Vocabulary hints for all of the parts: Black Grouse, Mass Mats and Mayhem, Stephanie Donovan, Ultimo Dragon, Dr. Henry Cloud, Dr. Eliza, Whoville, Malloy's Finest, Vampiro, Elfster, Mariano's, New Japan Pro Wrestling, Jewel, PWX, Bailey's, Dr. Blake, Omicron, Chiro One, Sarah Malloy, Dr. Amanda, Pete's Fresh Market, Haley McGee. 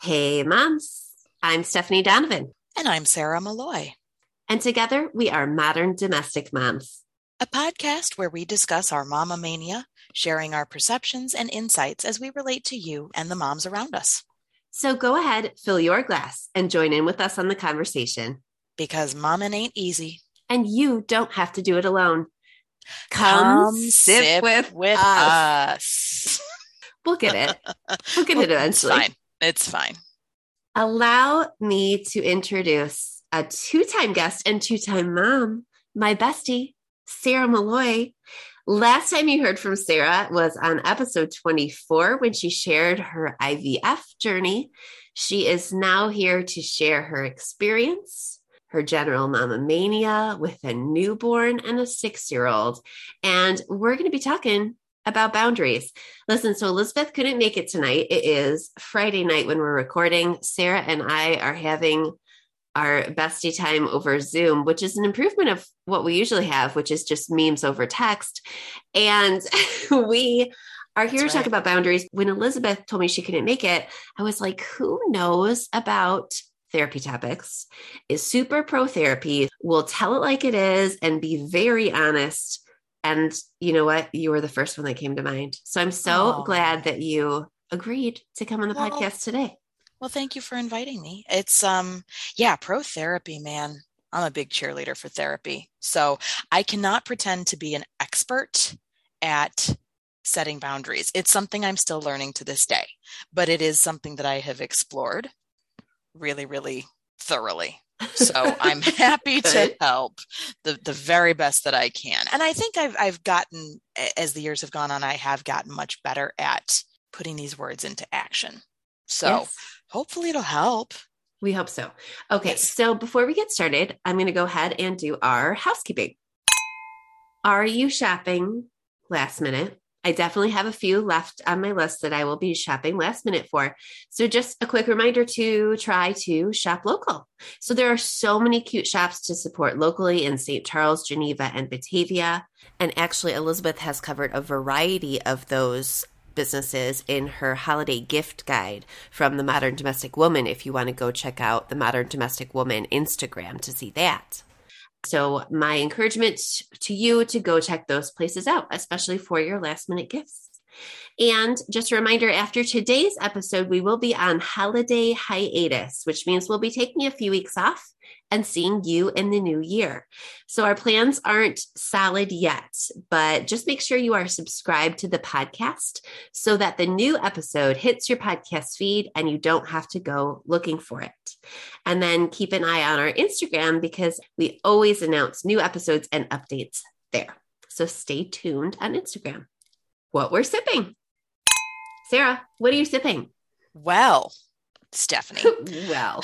Hey, moms. I'm Stephanie Donovan. And I'm Sarah Malloy. And together we are Modern Domestic Moms, a podcast where we discuss our mama mania, sharing our perceptions and insights as we relate to you and the moms around us. So go ahead, fill your glass, and join in with us on the conversation. Because momming ain't easy. And you don't have to do it alone. Come sip with us. We'll get it. We'll get it eventually. It's fine. Allow me to introduce a two-time guest and two-time mom, my bestie, Sarah Malloy. Last time you heard from Sarah was on episode 24 when she shared her IVF journey. She is now here to share her experience, her general mama mania with a newborn and a 6-year-old. And we're going to be talking about boundaries. Listen, so Elizabeth couldn't make it tonight. It is Friday night when we're recording. Sarah and I are having our bestie time over Zoom, which is an improvement of what we usually have, which is just memes over text. And we are here to talk about boundaries. When Elizabeth told me she couldn't make it, I was like, who knows about therapy topics, is super pro therapy, will tell it like it is and be very honest. And you know what? You were the first one that came to mind. So I'm so glad that you agreed to come on the podcast today. Well, thank you for inviting me. It's, pro therapy, man. I'm a big cheerleader for therapy. So I cannot pretend to be an expert at setting boundaries. It's something I'm still learning to this day, but it is something that I have explored really, really thoroughly. So I'm happy to help the very best that I can. And I think I've gotten, as the years have gone on, I have gotten much better at putting these words into action. So Hopefully it'll help. We hope so. Okay. Yes. So before we get started, I'm going to go ahead and do our housekeeping. Are you shopping last minute? I definitely have a few left on my list that I will be shopping last minute for. So just a quick reminder to try to shop local. So there are so many cute shops to support locally in St. Charles, Geneva, and Batavia. And actually, Elizabeth has covered a variety of those businesses in her holiday gift guide from the Modern Domestic Woman. If you want to go check out the Modern Domestic Woman Instagram to see that. So my encouragement to you to go check those places out, especially for your last minute gifts. And just a reminder, after today's episode, we will be on holiday hiatus, which means we'll be taking a few weeks off and seeing you in the new year. So our plans aren't solid yet, but just make sure you are subscribed to the podcast so that the new episode hits your podcast feed and you don't have to go looking for it. And then keep an eye on our Instagram because we always announce new episodes and updates there. So stay tuned on Instagram. What we're sipping. Sarah, what are you sipping? Well, Stephanie. Well,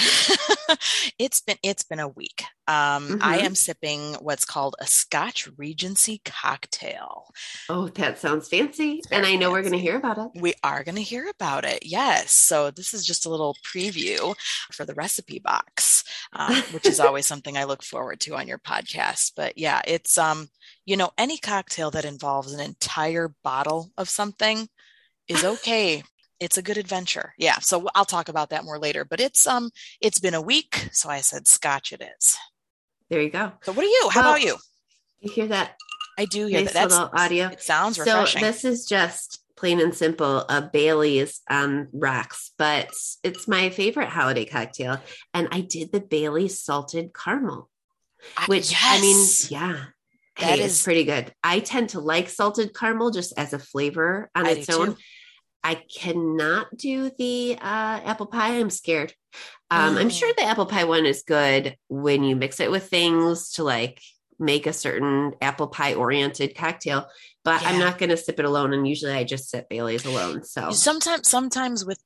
it's been a week. I am sipping what's called a Scotch Regency cocktail. Oh, that sounds fancy. And I know we're going to hear about it. We are going to hear about it. Yes. So this is just a little preview for the recipe box, which is always something I look forward to on your podcast. But yeah, it's, any cocktail that involves an entire bottle of something is okay. It's a good adventure. Yeah. So I'll talk about that more later, but it's been a week. So I said, Scotch it is. There you go. So what are you? How about you? You hear that? I do hear that. That's little audio. It sounds refreshing. So this is just plain and simple, a Bailey's rocks, but it's my favorite holiday cocktail. And I did the Bailey's salted caramel, which is pretty good. I tend to like salted caramel just as a flavor on its own. Too. I cannot do the apple pie. I'm scared. I'm sure the apple pie one is good when you mix it with things to like make a certain apple pie oriented cocktail, but I'm not going to sip it alone. And usually I just sip Bailey's alone. So sometimes with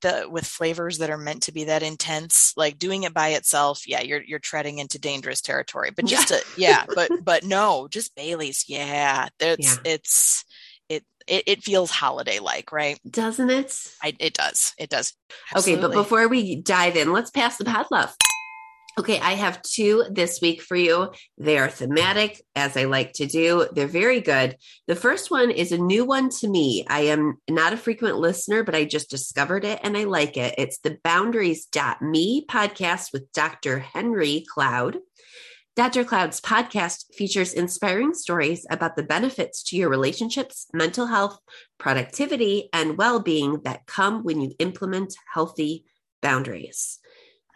flavors that are meant to be that intense, like doing it by itself. Yeah. You're treading into dangerous territory, but just but no, just Bailey's. Yeah. It feels holiday-like, right? Doesn't it? It does. Absolutely. Okay, but before we dive in, let's pass the pot love. Okay, I have two this week for you. They are thematic, as I like to do. They're very good. The first one is a new one to me. I am not a frequent listener, but I just discovered it and I like it. It's the Boundaries.me podcast with Dr. Henry Cloud. Dr. Cloud's podcast features inspiring stories about the benefits to your relationships, mental health, productivity, and well-being that come when you implement healthy boundaries.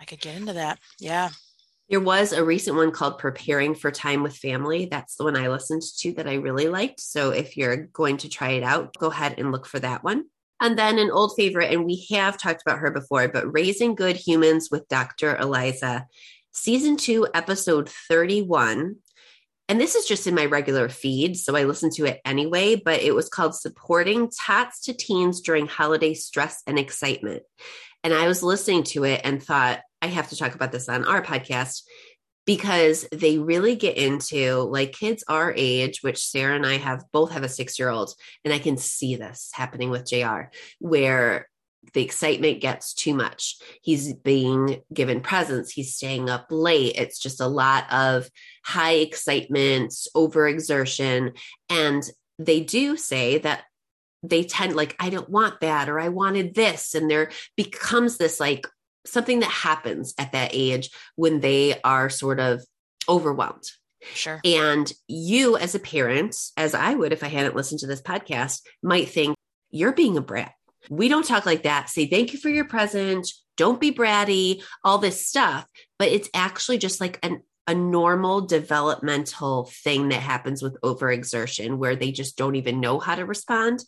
I could get into that. Yeah. There was a recent one called Preparing for Time with Family. That's the one I listened to that I really liked. So if you're going to try it out, go ahead and look for that one. And then an old favorite, and we have talked about her before, but Raising Good Humans with Dr. Eliza, season 2, episode 31. And this is just in my regular feed, so I listen to it anyway, but it was called Supporting Tots to Teens During Holiday Stress and Excitement. And I was listening to it and thought, I have to talk about this on our podcast because they really get into like kids our age, which Sarah and I both have a 6-year-old, and I can see this happening with JR where the excitement gets too much. He's being given presents. He's staying up late. It's just a lot of high excitement, overexertion. And they do say that they tend like, I don't want that, or I wanted this. And there becomes this like something that happens at that age when they are sort of overwhelmed. Sure. And you as a parent, as I would, if I hadn't listened to this podcast, might think you're being a brat. We don't talk like that. Say, thank you for your present. Don't be bratty, all this stuff. But it's actually just like a normal developmental thing that happens with overexertion where they just don't even know how to respond.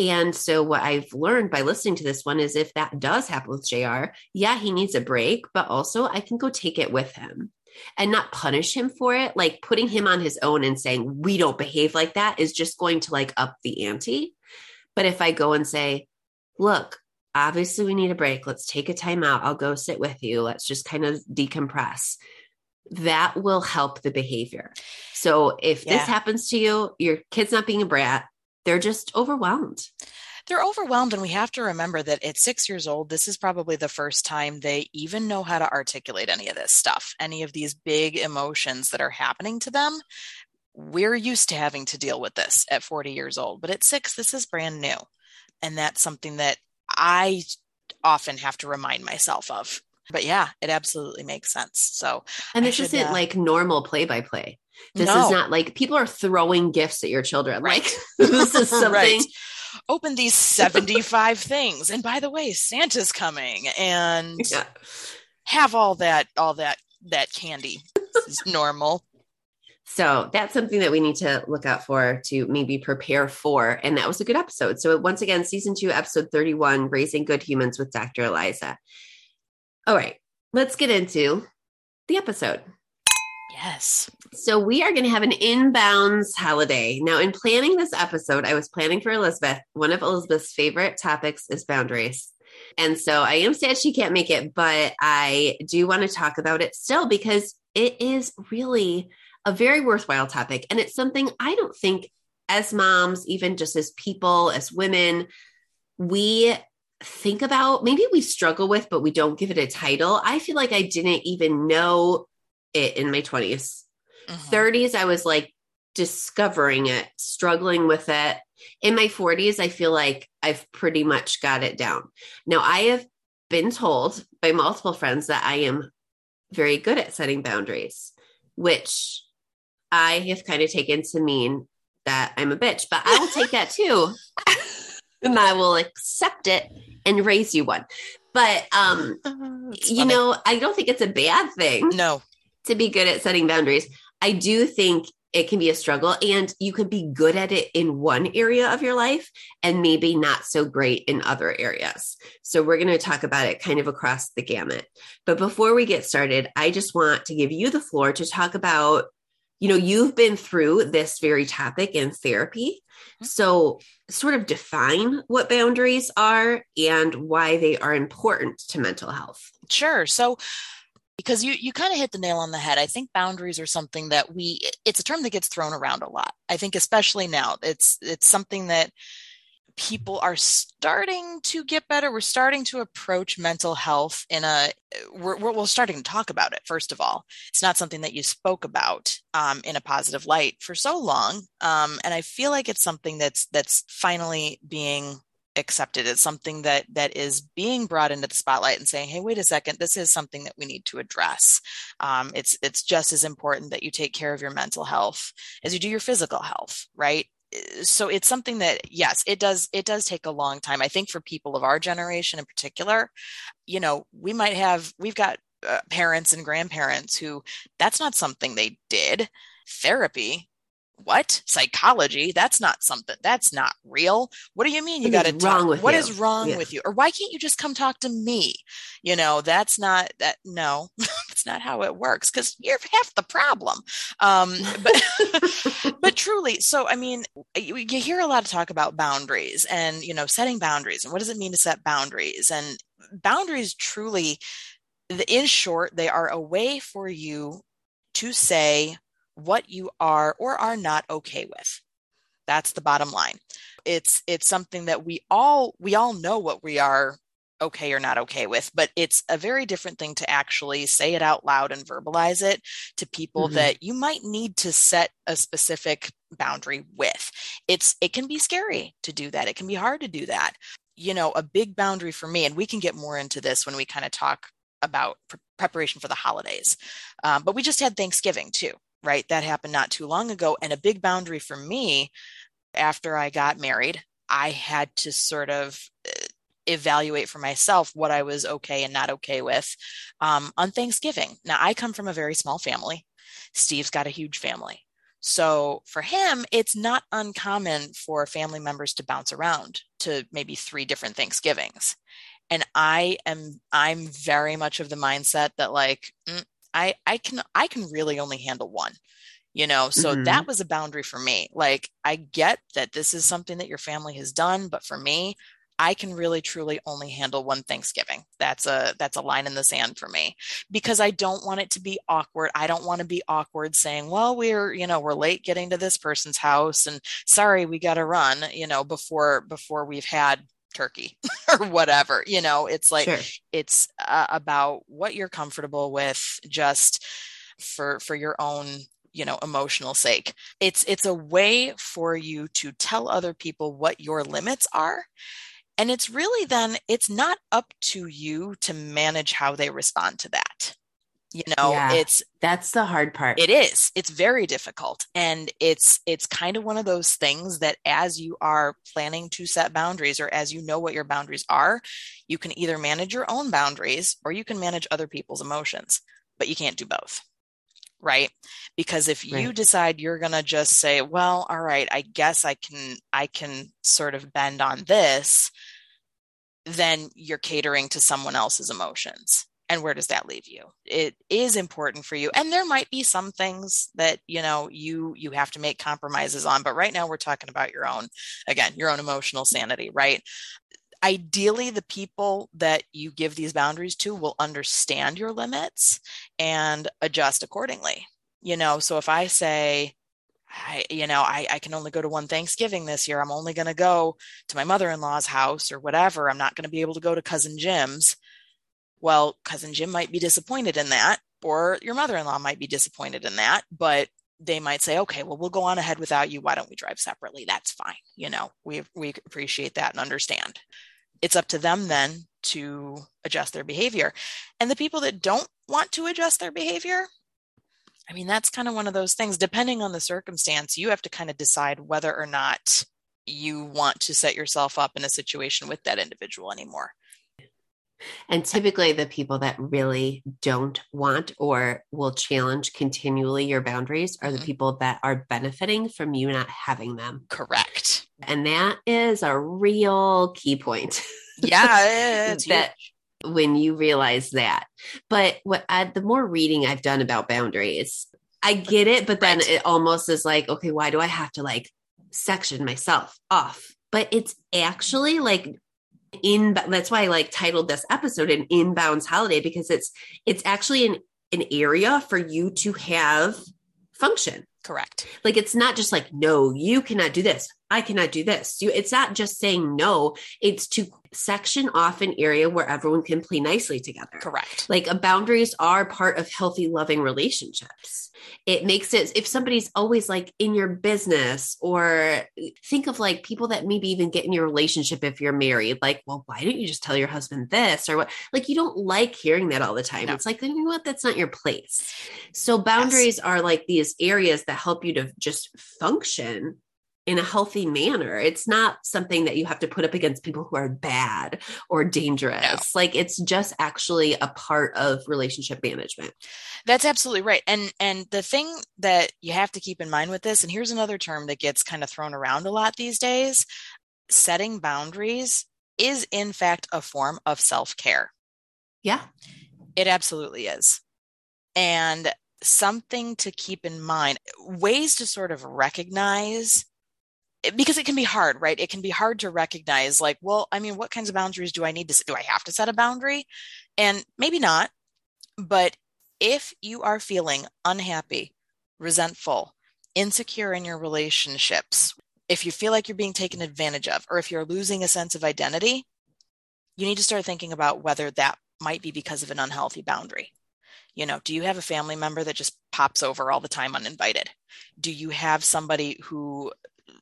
And so what I've learned by listening to this one is if that does happen with JR, yeah, he needs a break, but also I can go take it with him and not punish him for it. Like putting him on his own and saying, we don't behave like that is just going to like up the ante. But if I go and say, look, obviously we need a break. Let's take a time out. I'll go sit with you. Let's just kind of decompress. That will help the behavior. So if this happens to you, your kid's not being a brat, they're just overwhelmed. They're overwhelmed. And we have to remember that at 6 years old, this is probably the first time they even know how to articulate any of this stuff, any of these big emotions that are happening to them. We're used to having to deal with this at 40 years old, but at 6, this is brand new. And that's something that I often have to remind myself of. But yeah, it absolutely makes sense. So, and this isn't like normal play-by-play. This is not like people are throwing gifts at your children. Right. Like this is something. Right. Open these 75 things. And by the way, Santa's coming and have all that candy. This is normal. So that's something that we need to look out for, to maybe prepare for. And that was a good episode. So once again, season 2, episode 31, Raising Good Humans with Dr. Eliza. All right, let's get into the episode. Yes. So we are going to have an inbounds holiday. Now, in planning this episode, I was planning for Elizabeth. One of Elizabeth's favorite topics is boundaries. And so I am sad she can't make it, but I do want to talk about it still because it is really a very worthwhile topic. And it's something I don't think as moms, even just as people, as women, we think about, maybe we struggle with, but we don't give it a title. I feel like I didn't even know it in my 20s. 30s, I was like discovering it, struggling with it. In my 40s, I feel like I've pretty much got it down. Now, I have been told by multiple friends that I am very good at setting boundaries, which I have kind of taken to mean that I'm a bitch, but I will take that too. And I will accept it and raise you one. But, I don't think it's a bad thing. No, to be good at setting boundaries. I do think it can be a struggle, and you could be good at it in one area of your life and maybe not so great in other areas. So we're going to talk about it kind of across the gamut. But before we get started, I just want to give you the floor to talk about, you've been through this very topic in therapy. So sort of define what boundaries are and why they are important to mental health. Sure. So because you kind of hit the nail on the head. I think boundaries are something that it's a term that gets thrown around a lot. I think especially now it's something that people are starting to get better. We're starting to approach mental health in a, we're starting to talk about it. First of all, it's not something that you spoke about in a positive light for so long. And I feel like it's something that's finally being accepted. It's something that is being brought into the spotlight and saying, hey, wait a second, this is something that we need to address. It's just as important that you take care of your mental health as you do your physical health, right? So it's something that, yes, it does take a long time. I think for people of our generation in particular, you know, we've got parents and grandparents who that's not something they did. Therapy. What? Psychology? That's not something. That's not real. What do you mean you got to talk? What is wrong with you? Or why can't you just come talk to me? You know, that's not that. No, it's not how it works because you're half the problem. But but truly, so I mean, you hear a lot of talk about boundaries and, you know, setting boundaries and what does it mean to set boundaries? And boundaries truly, in short, they are a way for you to say what you are or are not okay with. That's the bottom line. It's something that we all know what we are okay or not okay with, but it's a very different thing to actually say it out loud and verbalize it to people mm-hmm. that you might need to set a specific boundary with. It can be scary to do that. It can be hard to do that. You know, a big boundary for me, and we can get more into this when we kind of talk about preparation for the holidays. But we just had Thanksgiving too. Right. That happened not too long ago. And a big boundary for me, after I got married, I had to sort of evaluate for myself what I was okay and not okay with on Thanksgiving. Now, I come from a very small family. Steve's got a huge family. So for him, it's not uncommon for family members to bounce around to maybe 3 different Thanksgivings. And I'm very much of the mindset that like, I can really only handle one, you know? So mm-hmm. that was a boundary for me. Like, I get that this is something that your family has done, but for me, I can really truly only handle one Thanksgiving. That's a line in the sand for me because I don't want it to be awkward. I don't want to be awkward saying, well, we're late getting to this person's house and sorry, we got to run, you know, before we've had turkey or whatever, you know, it's like, sure. It's about what you're comfortable with just for your own, you know, emotional sake. It's a way for you to tell other people what your limits are. And it's really then it's not up to you to manage how they respond to that. You know, yeah, that's the hard part. It is. It's very difficult. And it's kind of one of those things that as you are planning to set boundaries or as you know what your boundaries are, you can either manage your own boundaries or you can manage other people's emotions, but you can't do both. Right. Because if you decide you're going to just say, well, all right, I guess I can sort of bend on this, then you're catering to someone else's emotions. And where does that leave you? It is important for you. And there might be some things that, you know, you have to make compromises on. But right now we're talking about your own emotional sanity, right? Ideally, the people that you give these boundaries to will understand your limits and adjust accordingly. You know, so if I say, I can only go to one Thanksgiving this year, I'm only going to go to my mother-in-law's house or whatever, I'm not going to be able to go to Cousin Jim's. Well, Cousin Jim might be disappointed in that, or your mother-in-law might be disappointed in that, but they might say, okay, well, we'll go on ahead without you. Why don't we drive separately? That's fine. You know, we appreciate that and understand. It's up to them then to adjust their behavior. And the people that don't want to adjust their behavior, I mean, that's kind of one of those things, depending on the circumstance, you have to kind of decide whether or not you want to set yourself up in a situation with that individual anymore. And typically the people that really don't want or will challenge continually your boundaries are the people that are benefiting from you not having them. Correct. And that is a real key point. Yeah. It's that when you realize that. But the more reading I've done about boundaries, I get it, but then it almost is like, okay, why do I have to like section myself off? But it's actually like, that's why I like titled this episode an inbounds holiday, because it's actually an area for you to have function. Correct. Like, it's not just like, no, you cannot do this. I cannot do this. It's not just saying no, it's to section off an area where everyone can play nicely together. Correct. Like boundaries are part of healthy, loving relationships. It makes it, if somebody's always like in your business, or think of like people that maybe even get in your relationship if you're married, like, well, why don't you just tell your husband this or what? Like, you don't like hearing that all the time. No. It's like, you know what? That's not your place. So boundaries are like these areas that help you to just function in a healthy manner. It's not something that you have to put up against people who are bad or dangerous. No. Like it's just actually a part of relationship management. That's absolutely right. And the thing that you have to keep in mind with this, and here's another term that gets kind of thrown around a lot these days, setting boundaries is in fact a form of self-care. Yeah. It absolutely is. And something to keep in mind, ways to sort of recognize, because it can be hard, right? It can be hard to recognize like, well, I mean, what kinds of boundaries do I need to set? Do I have to set a boundary? And maybe not. But if you are feeling unhappy, resentful, insecure in your relationships, if you feel like you're being taken advantage of, or if you're losing a sense of identity, you need to start thinking about whether that might be because of an unhealthy boundary. You know, do you have a family member that just pops over all the time uninvited? Do you have somebody who,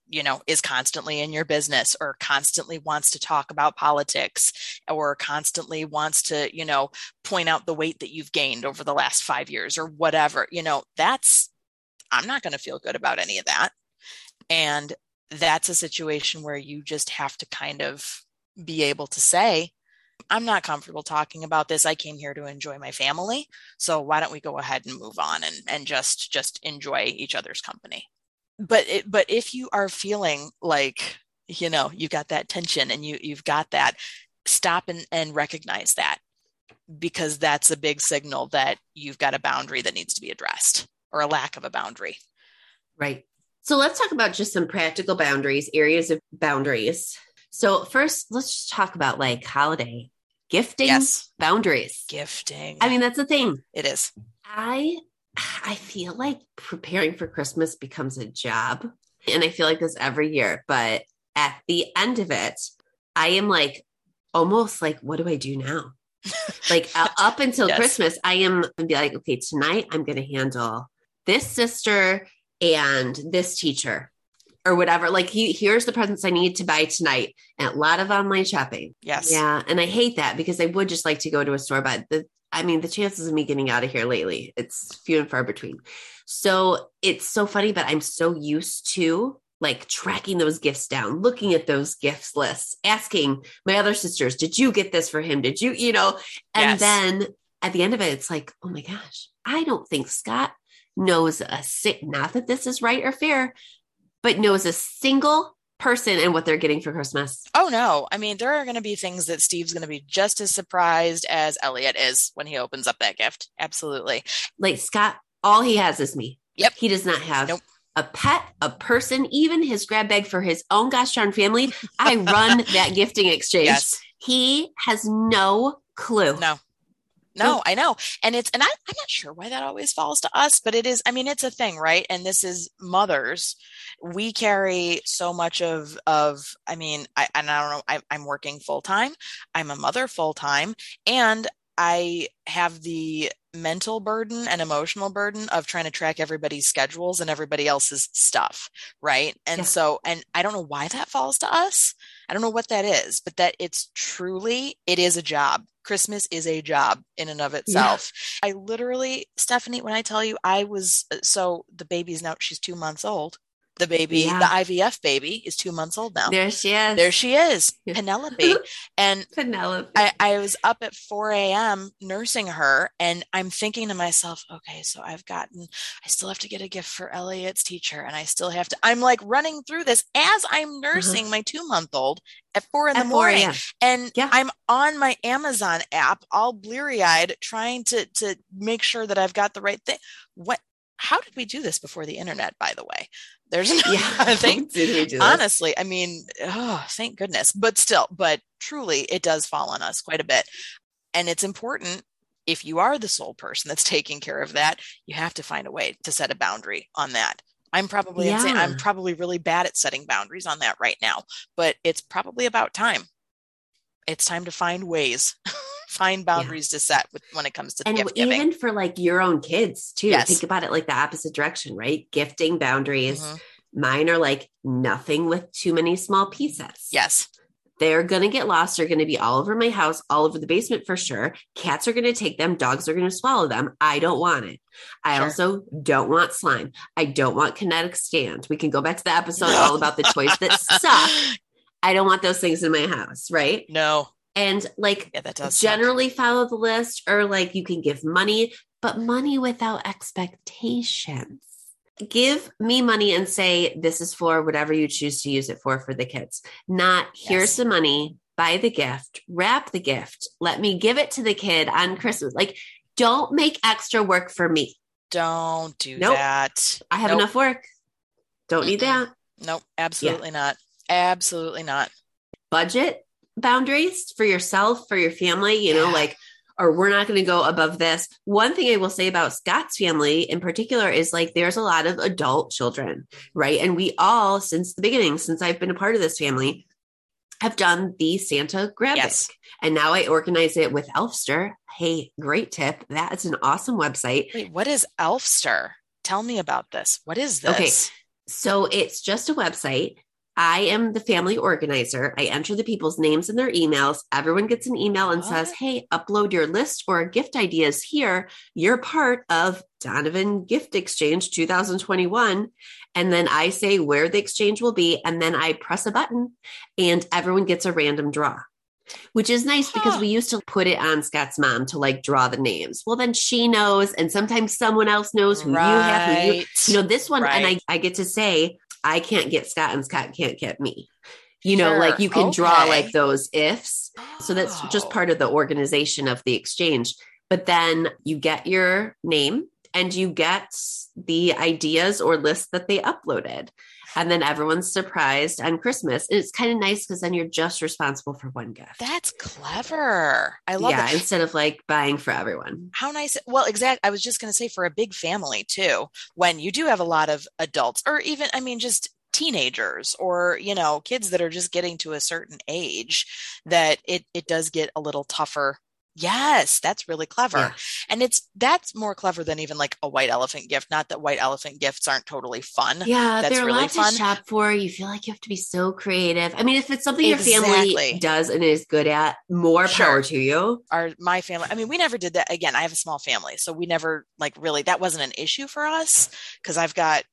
you know, is constantly in your business, or constantly wants to talk about politics, or constantly wants to, you know, point out the weight that you've gained over the last 5 years or whatever? You know, I'm not going to feel good about any of that. And that's a situation where you just have to kind of be able to say, I'm not comfortable talking about this. I came here to enjoy my family. So why don't we go ahead and move on and just enjoy each other's company? But if you are feeling like, you know, you've got that tension and you've got that, stop and recognize that, because that's a big signal that you've got a boundary that needs to be addressed, or a lack of a boundary. Right. So let's talk about just some practical boundaries, areas of boundaries. So first, let's just talk about like holiday gifting. Yes. Boundaries. Gifting. I mean, that's the thing. It is. I feel like preparing for Christmas becomes a job. And I feel like this every year, but at the end of it, I am like, almost like, what do I do now? Like up until yes. Christmas, I am gonna be like, okay, tonight I'm going to handle this sister and this teacher or whatever. Like here's the presents I need to buy tonight, and a lot of online shopping. Yes. Yeah. And I hate that because I would just like to go to a store, but the chances of me getting out of here lately, it's few and far between. So it's so funny, but I'm so used to like tracking those gifts down, looking at those gifts lists, asking my other sisters, did you get this for him? Did you, you know? And yes. Then at the end of it, it's like, oh my gosh, I don't think Scott knows not that this is right or fair, but knows a single person and what they're getting for Christmas. Oh no. I mean, there are going to be things that Steve's going to be just as surprised as Elliot is when he opens up that gift. Absolutely. Like Scott, all he has is me. Yep. He does not have a pet, a person, even his grab bag for his own gosh darn family. I run that gifting exchange. Yes. He has no clue. No, I know. And I'm not sure why that always falls to us, but it is, I mean, it's a thing, right? And this is mothers. We carry so much of, I mean, I don't know, I'm working full-time. I'm a mother full-time, and I have the mental burden and emotional burden of trying to track everybody's schedules and everybody else's stuff. Right. And yeah. So, and I don't know why that falls to us. I don't know what that is, but that it is a job. Christmas is a job in and of itself. Yeah. I literally, Stephanie, when I tell you the baby's now, she's 2 months old. The baby, The IVF baby is 2 months old now. There she is. Penelope. And Penelope. I was up at 4 a.m. nursing her, and I'm thinking to myself, okay, so I still have to get a gift for Elliot's teacher, and I still have to, I'm like running through this as I'm nursing my 2 month old at 4 in the morning. And I'm on my Amazon app, all bleary eyed, trying to make sure that I've got the right thing. How did we do this before the internet, by the way? There's no thing. Honestly, I mean, thank goodness. But truly, it does fall on us quite a bit. And it's important, if you are the sole person that's taking care of that, you have to find a way to set a boundary on that. I'm probably insane. I'm probably really bad at setting boundaries on that right now, but it's probably about time. It's time to find ways, find boundaries to set with when it comes to gift giving. And even for like your own kids too, think about it like the opposite direction, right? Gifting boundaries. Mm-hmm. Mine are like nothing with too many small pieces. Yes. They're going to get lost. They're going to be all over my house, all over the basement for sure. Cats are going to take them. Dogs are going to swallow them. I don't want it. I also don't want slime. I don't want kinetic stands. We can go back to the episode all about the toys that suck. I don't want those things in my house. Right. No. And like that does generally follow the list, or like you can give money, but money without expectations. Give me money and say, this is for whatever you choose to use it for the kids. Not here's some money, buy the gift, wrap the gift. Let me give it to the kid on Christmas. Like, don't make extra work for me. Don't do that. I have enough work. Don't need that. Nope. Absolutely not. Absolutely not. Budget boundaries for yourself, for your family, you know, like, or we're not going to go above this. One thing I will say about Scott's family in particular is like, there's a lot of adult children, right? And we all, since the beginning, since I've been a part of this family, have done the Santa grab bag. And now I organize it with Elfster. Hey, great tip. That is an awesome website. Wait, what is Elfster? Tell me about this. What is this? Okay. So it's just a website. I am the family organizer. I enter the people's names and their emails. Everyone gets an email and says, hey, upload your list or gift ideas here. You're part of Donovan Gift Exchange 2021. And then I say where the exchange will be. And then I press a button and everyone gets a random draw, which is nice because we used to put it on Scott's mom to like draw the names. Well, then she knows. And sometimes someone else knows who you have, who you know, this one. Right. And I get to say, I can't get Scott and Scott can't get me, you know, like you can draw like those ifs. So that's just part of the organization of the exchange. But then you get your name and you get the ideas or lists that they uploaded. And then everyone's surprised on Christmas. And it's kind of nice because then you're just responsible for one gift. That's clever. I love it. Instead of like buying for everyone. How nice. Well, exactly. I was just going to say for a big family too, when you do have a lot of adults or even, I mean, just teenagers or, you know, kids that are just getting to a certain age, that it does get a little tougher. Yes, that's really clever. Yeah. And that's more clever than even like a white elephant gift. Not that white elephant gifts aren't totally fun. Yeah, that's they're really a lot fun to shop for. You feel like you have to be so creative. I mean, if it's something your family does and is good at, more power to you. My family, I mean, we never did that. Again, I have a small family, so we never like really, that wasn't an issue for us because I've got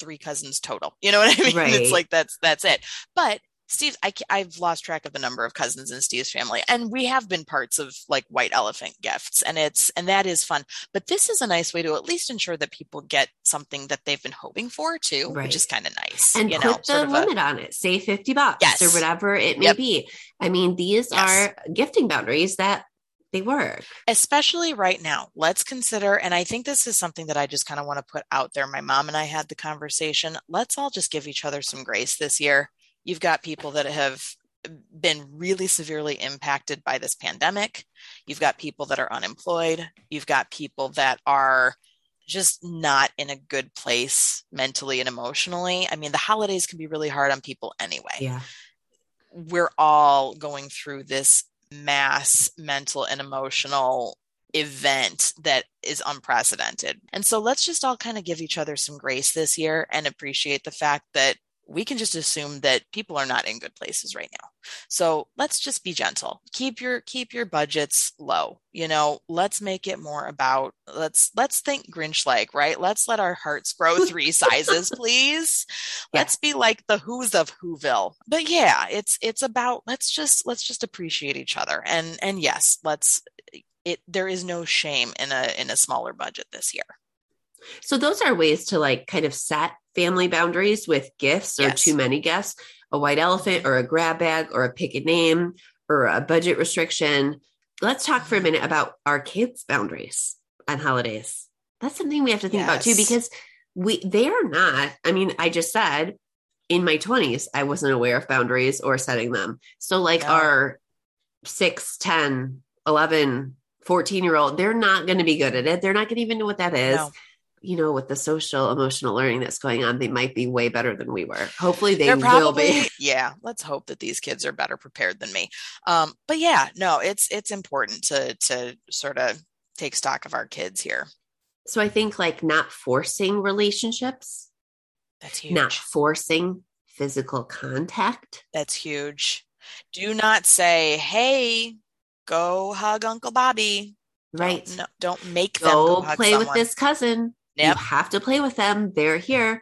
3 cousins total. You know what I mean? Right. It's like, that's it. But Steve, I've lost track of the number of cousins in Steve's family, and we have been parts of like white elephant gifts, and that is fun. But this is a nice way to at least ensure that people get something that they've been hoping for too, which is kind of nice. And you put the limit on it, say $50 or whatever it may be. I mean, these are gifting boundaries that they work, especially right now. Let's consider, and I think this is something that I just kind of want to put out there. My mom and I had the conversation. Let's all just give each other some grace this year. You've got people that have been really severely impacted by this pandemic. You've got people that are unemployed. You've got people that are just not in a good place mentally and emotionally. I mean, the holidays can be really hard on people anyway. Yeah. We're all going through this mass mental and emotional event that is unprecedented. And so let's just all kind of give each other some grace this year and appreciate the fact that we can just assume that people are not in good places right now. So let's just be gentle. Keep your budgets low. You know, let's make it more about, let's think Grinch-like, right? Let's let our hearts grow 3 sizes, please. Yeah. Let's be like the Who's of Whoville. But yeah, it's about, let's just appreciate each other. And yes, there is no shame in a smaller budget this year. So those are ways to like kind of set family boundaries with gifts or too many gifts, a white elephant or a grab bag or a pick a name or a budget restriction. Let's talk for a minute about our kids' boundaries on holidays. That's something we have to think about too, because they're not, I mean, I just said in my 20s, I wasn't aware of boundaries or setting them. So like our 6, 10, 11, 14-year-old, they're not going to be good at it. They're not going to even know what that is. No. you know, with the social emotional learning that's going on, they might be way better than we were. Hopefully they will be. Yeah. Let's hope that these kids are better prepared than me. But yeah, no, it's important to sort of take stock of our kids here. So I think like not forcing relationships. That's huge. Not forcing physical contact. That's huge. Do not say, hey, go hug Uncle Bobby. Right. Don't make them go hug play someone. With this cousin. Yep. You have to play with them. They're here.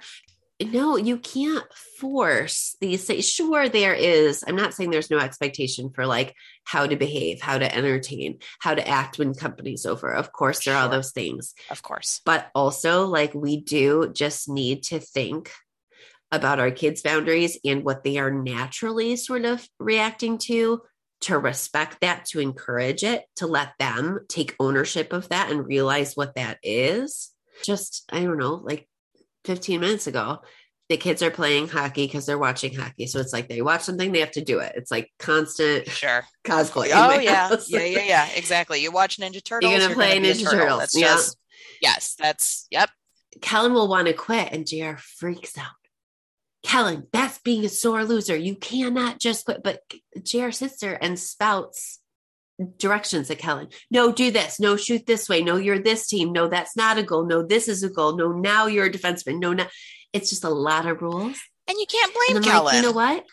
No, you can't force these things. Sure, there is. I'm not saying there's no expectation for like how to behave, how to entertain, how to act when company's over. Of course, there are all those things. Of course. But also like we do just need to think about our kids' boundaries and what they are naturally sort of reacting to respect that, to encourage it, to let them take ownership of that and realize what that is. Just, I don't know, like 15 minutes ago, the kids are playing hockey because they're watching hockey. So it's like they watch something, they have to do it. It's like constant cosplay. Oh, yeah. House. Yeah. Exactly. You watch Ninja Turtles. You're going to play Ninja Turtles. That's just, yes. That's, yep. Kellen will want to quit and JR freaks out. Helen, that's being a sore loser. You cannot just quit. But JR sits there and spouts directions at Helen. No, do this. No, shoot this way. No, you're this team. No, that's not a goal. No, this is a goal. No, now you're a defenseman. No, now it's just a lot of rules. And you can't blame Helen. Like, you know what?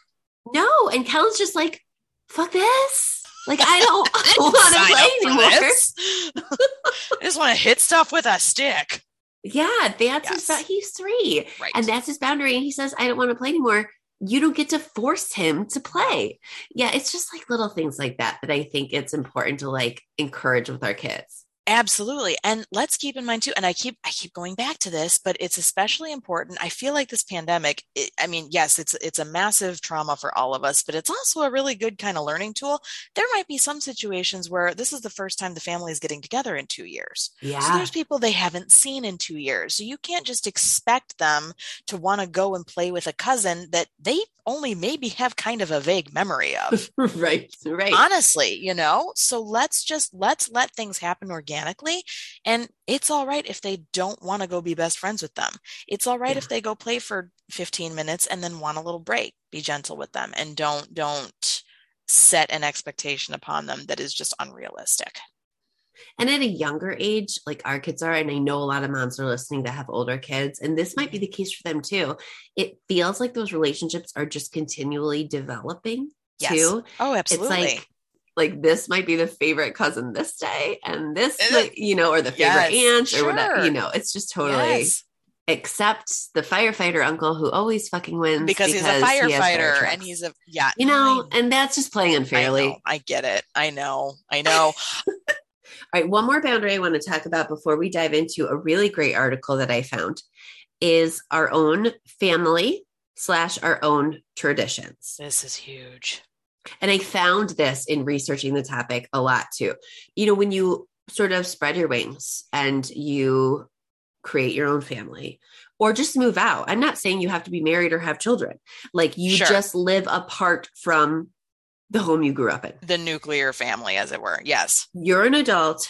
No. And Helen's just like, fuck this. Like, I don't want to play anymore. I just want to hit stuff with a stick. Yeah, that's his, he's 3. Right. And that's his boundary. And he says, I don't want to play anymore. You don't get to force him to play. Yeah, it's just like little things like that that I think it's important to like encourage with our kids. Absolutely. And let's keep in mind too, and I keep going back to this, but it's especially important. I feel like this pandemic, yes, it's a massive trauma for all of us, but it's also a really good kind of learning tool. There might be some situations where this is the first time the family is getting together in 2 years. Yeah. So there's people they haven't seen in 2 years. So you can't just expect them to want to go and play with a cousin that they only maybe have kind of a vague memory of. Right. Honestly, you know, so let's let things happen organically. And it's all right if they don't want to go be best friends with them. It's all right if they go play for 15 minutes and then want a little break. Be gentle with them and don't set an expectation upon them that is just unrealistic. And at a younger age, like our kids are, and I know a lot of moms are listening that have older kids, and this might be the case for them too. It feels like those relationships are just continually developing too. Oh, absolutely. It's like this might be the favorite cousin this day and this, you know, or the favorite aunt or whatever, you know, it's just totally except the firefighter uncle who always fucking wins because he's a firefighter you know, and that's just playing unfairly. I get it. I know. All right. One more boundary I want to talk about before we dive into a really great article that I found is our own family / our own traditions. This is huge. And I found this in researching the topic a lot too. You know, when you sort of spread your wings and you create your own family or just move out, I'm not saying you have to be married or have children. Like you just live apart from the home you grew up in. The nuclear family, as it were. Yes. You're an adult.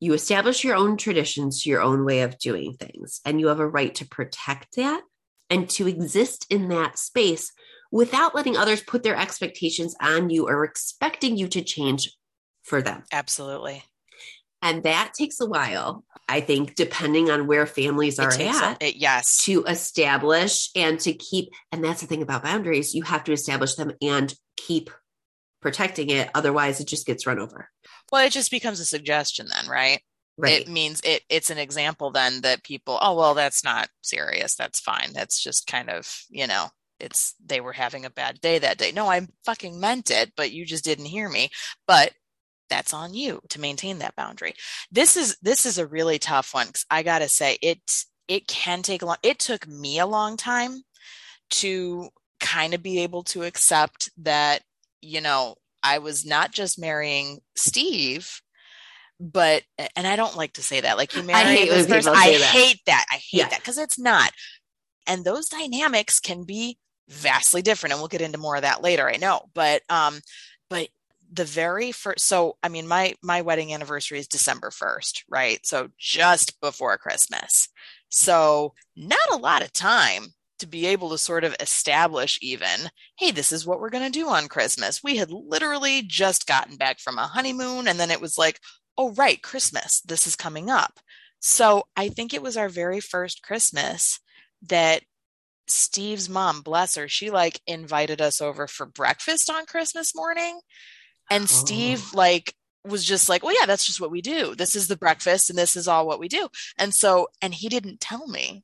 You establish your own traditions, your own way of doing things, and you have a right to protect that and to exist in that space without letting others put their expectations on you or expecting you to change for them. Absolutely. And that takes a while, I think, depending on where families are at, to establish and to keep. And that's the thing about boundaries. You have to establish them and keep protecting it. Otherwise it just gets run over. Well, it just becomes a suggestion then, right? Right. It means it's an example then that people, oh, well, that's not serious. That's fine. That's just kind of, you know, they were having a bad day that day. No, I fucking meant it, but you just didn't hear me. But that's on you to maintain that boundary. This is a really tough one. 'Cause I got to say it can take it took me a long time to kind of be able to accept that, you know, I was not just marrying Steve, but, and I don't like to say that, like you married this person. I hate that because it's not. And those dynamics can be vastly different. And we'll get into more of that later, I know. But the very first, so, I mean, my wedding anniversary is December 1st, right? So just before Christmas. So not a lot of time to be able to sort of establish even, hey, this is what we're going to do on Christmas. We had literally just gotten back from a honeymoon, and then it was like, oh, right, Christmas, this is coming up. So I think it was our very first Christmas that Steve's mom, bless her, she like invited us over for breakfast on Christmas morning. And Steve like was just like, well, yeah, that's just what we do. This is the breakfast and this is all what we do. And so, and he didn't tell me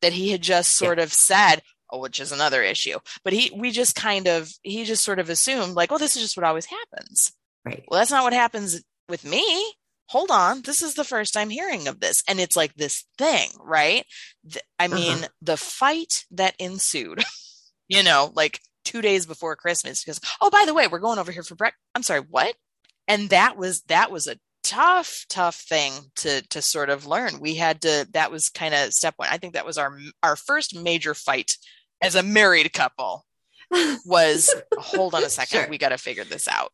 that he had just sort of said, oh, which is another issue, but he just sort of assumed like, well, this is just what always happens. Right. Well, that's not what happens with me. Hold on. This is the first I'm hearing of this. And it's like this thing, right? I mean, the fight that ensued, you know, like 2 days before Christmas, because, oh, by the way, we're going over here for breakfast. I'm sorry, what? And that was a tough thing to sort of learn. That was kind of step one. I think that was our first major fight as a married couple was, hold on a second, sure, we got to figure this out.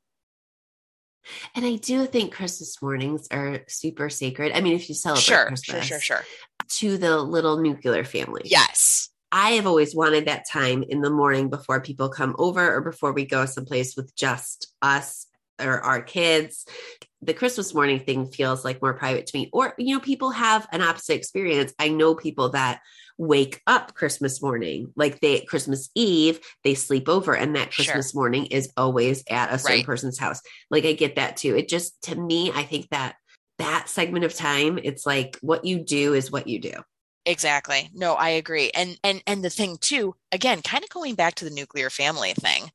And I do think Christmas mornings are super sacred. I mean, if you celebrate Christmas to the little nuclear family. Yes. I have always wanted that time in the morning before people come over or before we go someplace with just us or our kids. The Christmas morning thing feels like more private to me, or, you know, people have an opposite experience. I know people that wake up Christmas morning, like Christmas Eve, they sleep over. And that Christmas morning is always at a certain person's house. Like I get that too. It just, to me, I think that segment of time, it's like what you do is what you do. Exactly. No, I agree. And the thing too, again, kind of going back to the nuclear family thing,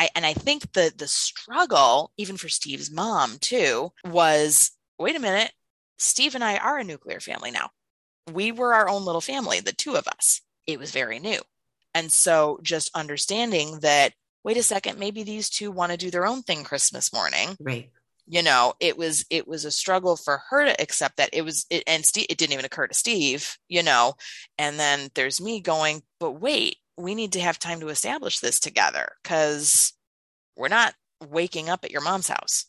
I think the struggle, even for Steve's mom too, was, wait a minute, Steve and I are a nuclear family now. We were our own little family, the two of us. It was very new. And so just understanding that, wait a second, maybe these two want to do their own thing Christmas morning. Right. You know, it was a struggle for her to accept that it didn't even occur to Steve, you know, and then there's me going, but wait, we need to have time to establish this together because we're not waking up at your mom's house.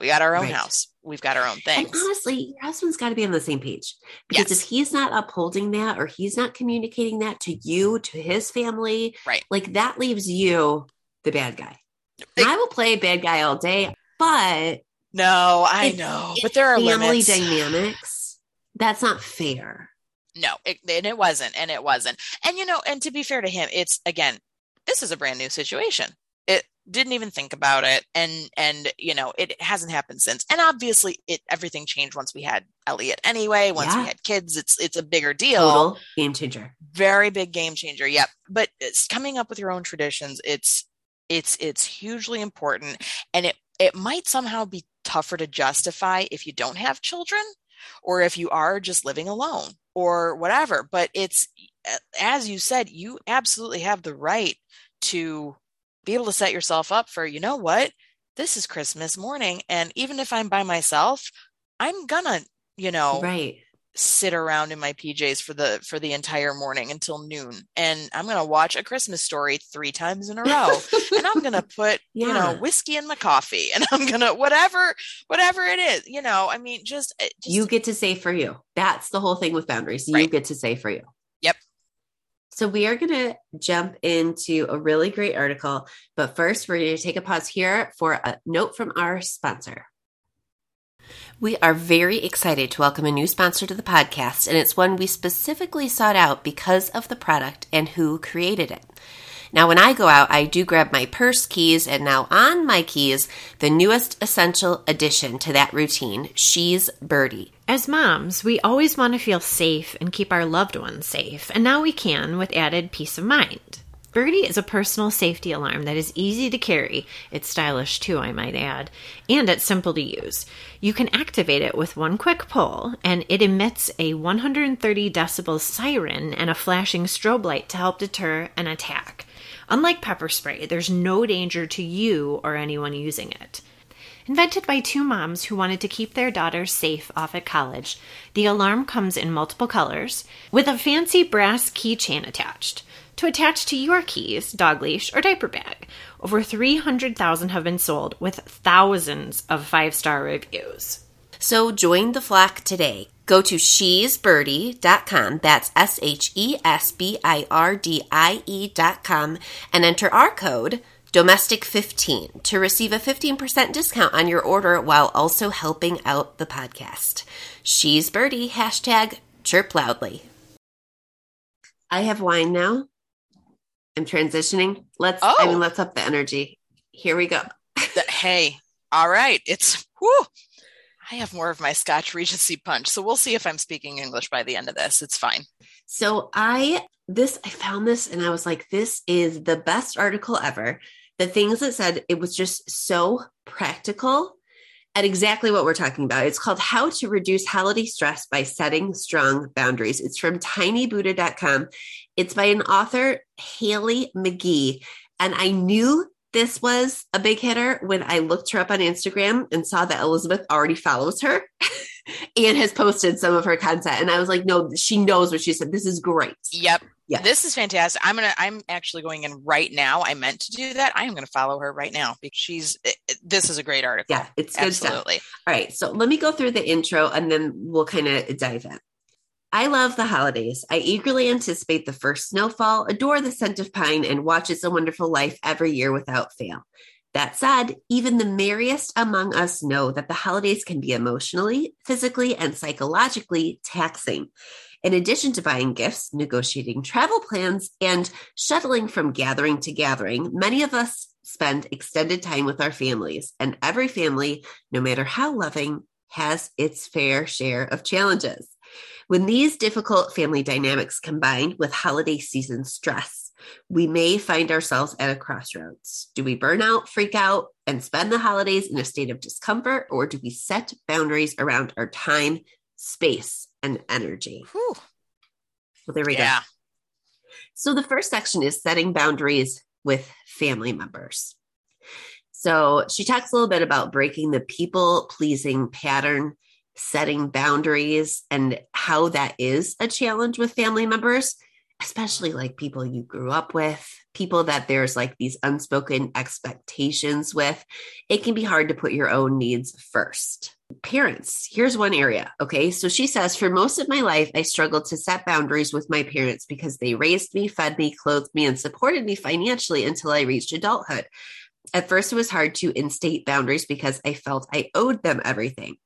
We got our own house. We've got our own things. And honestly, your husband's got to be on the same page, because if he's not upholding that, or he's not communicating that to you, to his family, like that leaves you the bad guy. I will play bad guy all day, but no, I know, but there are family dynamics. That's not fair. No, it wasn't. And, you know, and to be fair to him, it's, again, this is a brand new situation. It didn't even think about it. And, you know, it hasn't happened since. And obviously everything changed once we had Elliot anyway, once we had kids, it's a bigger deal. Total game changer. Very big game changer. Yep. But it's coming up with your own traditions. It's hugely important. And it might somehow be tougher to justify if you don't have children, or if you are just living alone or whatever. But it's, as you said, you absolutely have the right to be able to set yourself up for, you know what, this is Christmas morning. And even if I'm by myself, I'm gonna, you know, sit around in my PJs for the entire morning until noon. And I'm going to watch A Christmas Story 3 times in a row. And I'm going to put, you know, whiskey in my coffee, and I'm going to whatever it is, you know, I mean, just you get to say for you. That's the whole thing with boundaries. You get to say for you. Yep. So we are going to jump into a really great article, but first we're going to take a pause here for a note from our sponsor. We are very excited to welcome a new sponsor to the podcast, and it's one we specifically sought out because of the product and who created it. Now, when I go out, I do grab my purse, keys, and now on my keys, the newest essential addition to that routine, She's Birdie. As moms, we always want to feel safe and keep our loved ones safe, and now we can with added peace of mind. Birdie is a personal safety alarm that is easy to carry. It's stylish too, I might add, and it's simple to use. You can activate it with one quick pull, and it emits a 130 decibel siren and a flashing strobe light to help deter an attack. Unlike pepper spray, there's no danger to you or anyone using it. Invented by 2 moms who wanted to keep their daughters safe off at college, the alarm comes in multiple colors with a fancy brass keychain attached. To attach to your keys, dog leash, or diaper bag. Over 300,000 have been sold with thousands of 5-star reviews. So join the flock today. Go to shesbirdy.com, that's shesbirdie.com, and enter our code Domestic15 to receive a 15% discount on your order while also helping out the podcast. She's Birdie, hashtag chirp loudly. I have wine now. I'm transitioning. Let's up the energy. Here we go. Hey, all right. It's, whew. I have more of my Scotch Regency punch, so we'll see if I'm speaking English by the end of this. It's fine. So I found this and I was like, this is the best article ever. The things it said, it was just so practical at exactly what we're talking about. It's called How to Reduce Holiday Stress by Setting Strong Boundaries. It's from tinybuddha.com. It's by an author, Haley McGee. And I knew this was a big hitter when I looked her up on Instagram and saw that Elizabeth already follows her and has posted some of her content. And I was like, no, she knows what she said. This is great. Yep. Yes. This is fantastic. I'm actually going in right now. I meant to do that. I am going to follow her right now because this is a great article. Yeah, it's good stuff. All right. So let me go through the intro and then we'll kind of dive in. I love the holidays. I eagerly anticipate the first snowfall, adore the scent of pine, and watch It's a Wonderful Life every year without fail. That said, even the merriest among us know that the holidays can be emotionally, physically, and psychologically taxing. In addition to buying gifts, negotiating travel plans, and shuttling from gathering to gathering, many of us spend extended time with our families, and every family, no matter how loving, has its fair share of challenges. When these difficult family dynamics combine with holiday season stress, we may find ourselves at a crossroads. Do we burn out, freak out, and spend the holidays in a state of discomfort, or do we set boundaries around our time, space, and energy? Whew. Well, there we go. So the first section is setting boundaries with family members. So she talks a little bit about breaking the people-pleasing pattern, setting boundaries, and how that is a challenge with family members, especially like people you grew up with, people that there's like these unspoken expectations with. It can be hard to put your own needs first. Parents, here's one area. Okay. So she says, for most of my life, I struggled to set boundaries with my parents because they raised me, fed me, clothed me, and supported me financially until I reached adulthood. At first, it was hard to instate boundaries because I felt I owed them everything.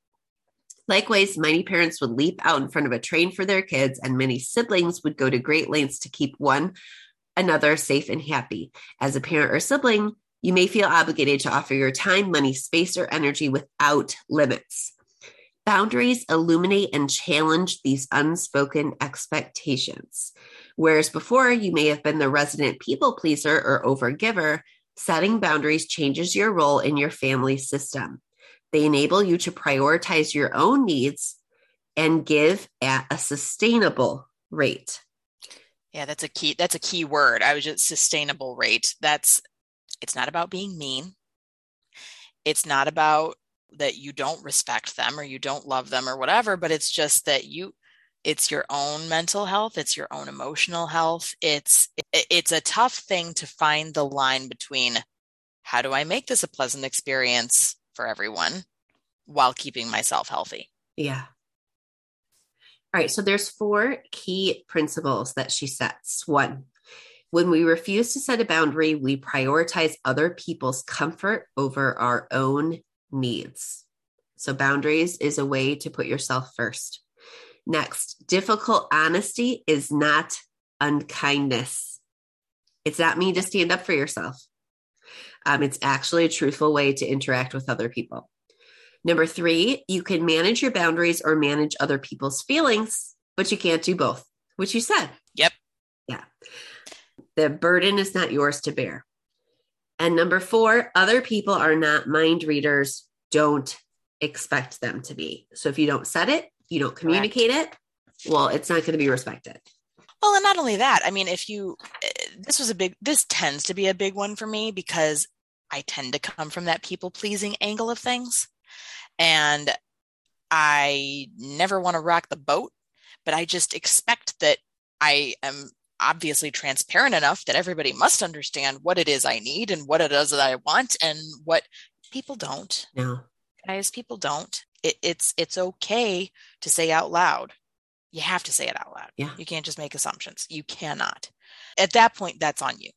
Likewise, many parents would leap out in front of a train for their kids, and many siblings would go to great lengths to keep one another safe and happy. As a parent or sibling, you may feel obligated to offer your time, money, space, or energy without limits. Boundaries illuminate and challenge these unspoken expectations. Whereas before, you may have been the resident people pleaser or overgiver, setting boundaries changes your role in your family system. They enable you to prioritize your own needs and give at a sustainable rate. Yeah, that's a key word. I was just sustainable rate. It's not about being mean. It's not about that you don't respect them or you don't love them or whatever, but it's just that it's your own mental health. It's your own emotional health. It's a tough thing to find the line between how do I make this a pleasant experience for everyone while keeping myself healthy. Yeah. All right. So there's 4 key principles that she sets. 1, when we refuse to set a boundary, we prioritize other people's comfort over our own needs. So boundaries is a way to put yourself first. Next, difficult honesty is not unkindness. It's not mean to stand up for yourself. It's actually a truthful way to interact with other people. 3, you can manage your boundaries or manage other people's feelings, but you can't do both, which you said. Yep. Yeah. The burden is not yours to bear. And 4, other people are not mind readers. Don't expect them to be. So if you don't set it, you don't communicate it, well, it's not going to be respected. Well, and not only that, I mean, this tends to be a big one for me because I tend to come from that people-pleasing angle of things. And I never want to rock the boat, but I just expect that I am obviously transparent enough that everybody must understand what it is I need and what it is that I want and what people don't. No. Guys, people don't. it's okay to say out loud. You have to say it out loud. Yeah. You can't just make assumptions. You cannot. At that point, that's on you.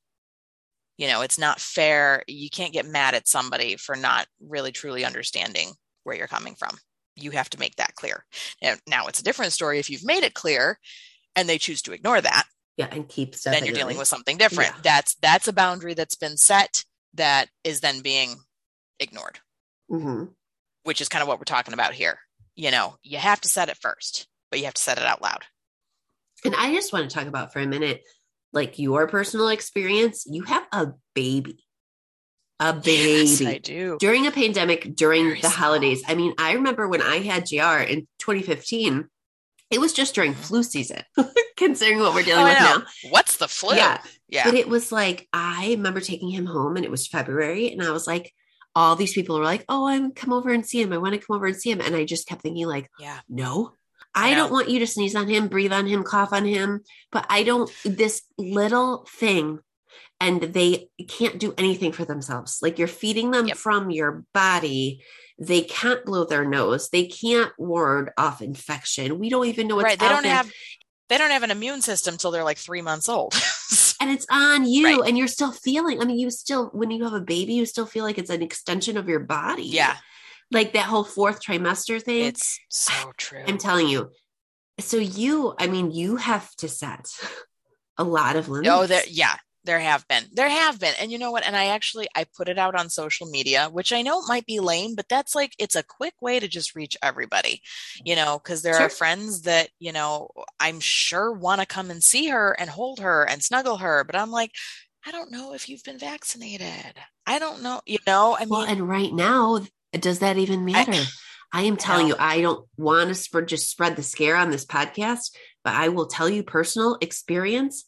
You know, it's not fair. You can't get mad at somebody for not really truly understanding where you're coming from. You have to make that clear. And now it's a different story if you've made it clear and they choose to ignore that. Yeah, and keep stuff. Then you're dealing with something different. Yeah. That's a boundary that's been set that is then being ignored, mm-hmm. which is kind of what we're talking about here. You know, you have to set it first, but you have to set it out loud. And I just want to talk about for a minute, like your personal experience. You have a baby. A baby. Yes, I do. During a pandemic, during the holidays. I mean, I remember when I had JR in 2015, it was just during flu season, considering what we're dealing with now. What's the flu? Yeah. But it was like, I remember taking him home and it was February. And I was like, all these people were like, oh, I'm come over and see him. I want to come over and see him. And I just kept thinking like, no, I don't want you to sneeze on him, breathe on him, cough on him. But I don't, this little thing. And they can't do anything for themselves. Like you're feeding them from your body. They can't blow their nose. They can't ward off infection. We don't even know what's out there. They don't have an immune system until they're like 3 months old. And it's on you. Right. And you're still feeling, I mean, you still, when you have a baby, you still feel like it's an extension of your body. Yeah. Like that whole fourth trimester thing. It's so true. I'm telling you. So you have to set a lot of limits. Oh, There have been. And you know what? And I put it out on social media, which I know might be lame, but that's like, it's a quick way to just reach everybody, you know, because there are friends that, you know, I'm sure want to come and see her and hold her and snuggle her. But I'm like, I don't know if you've been vaccinated. I don't know. You know, I mean, well, and right now, does that even matter? I am telling you, I don't want to just spread the scare on this podcast, but I will tell you personal experience.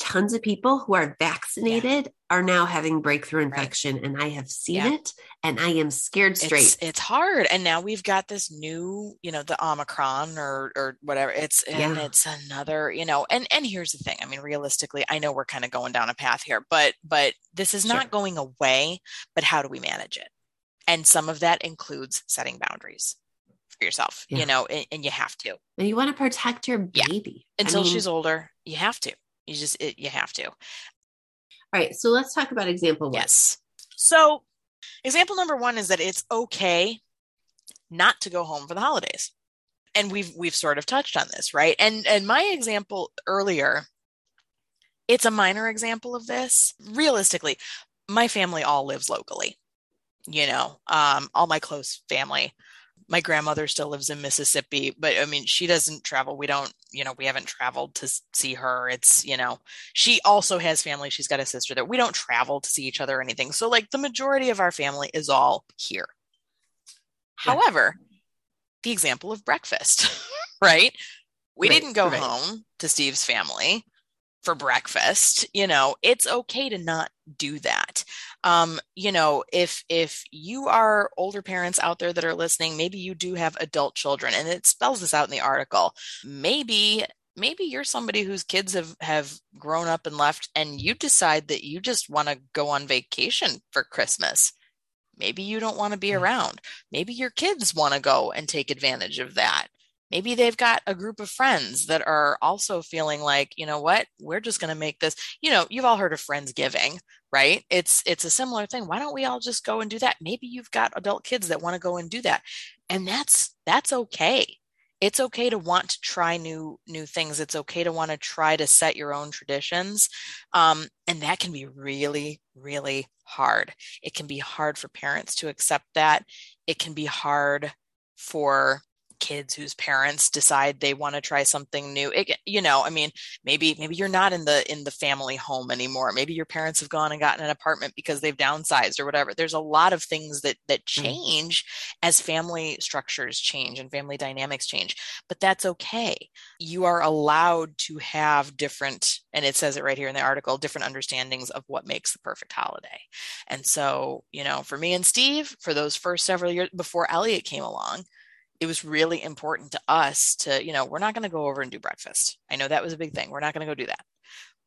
Tons of people who are vaccinated are now having breakthrough infection. Right. And I have seen it and I am scared straight. It's hard. And now we've got this new, you know, the Omicron or whatever and it's another, you know, and here's the thing. I mean, realistically, I know we're kind of going down a path here, but this is not going away, but how do we manage it? And some of that includes setting boundaries for yourself, you know, and you have to, and you want to protect your baby until she's older. You have to. You have to. All right. So let's talk about example 1. Yes. So example number 1 is that it's okay not to go home for the holidays. And we've sort of touched on this, right? And my example earlier, it's a minor example of this. Realistically, my family all lives locally, you know, all my close family. My grandmother still lives in Mississippi, but I mean, she doesn't travel. We don't, you know, we haven't traveled to see her. It's, you know, she also has family. She's got a sister there. We don't travel to see each other or anything. So like the majority of our family is all here. Yeah. However, the example of breakfast, right? We didn't go home to Steve's family for breakfast. You know, it's okay to not do that. You know, if you are older parents out there that are listening, maybe you do have adult children, and it spells this out in the article. Maybe you're somebody whose kids have grown up and left, and you decide that you just want to go on vacation for Christmas. Maybe you don't want to be around. Maybe your kids want to go and take advantage of that. Maybe they've got a group of friends that are also feeling like, you know what, we're just going to make this, you know, you've all heard of Friendsgiving, right? It's a similar thing. Why don't we all just go and do that? Maybe you've got adult kids that want to go and do that. And that's okay. It's okay to want to try new things. It's okay to want to try to set your own traditions. And that can be really, really hard. It can be hard for parents to accept that. It can be hard for kids whose parents decide they want to try something new. You know, I mean, maybe you're not in the family home anymore. Maybe your parents have gone and gotten an apartment because they've downsized or whatever. There's a lot of things that change as family structures change and family dynamics change, but that's okay. You are allowed to have different, and it says it right here in the article, different understandings of what makes the perfect holiday. And so, you know, for me and Steve, for those first several years before Elliot came along, it was really important to us to, you know, we're not going to go over and do breakfast. I know that was a big thing. We're not going to go do that.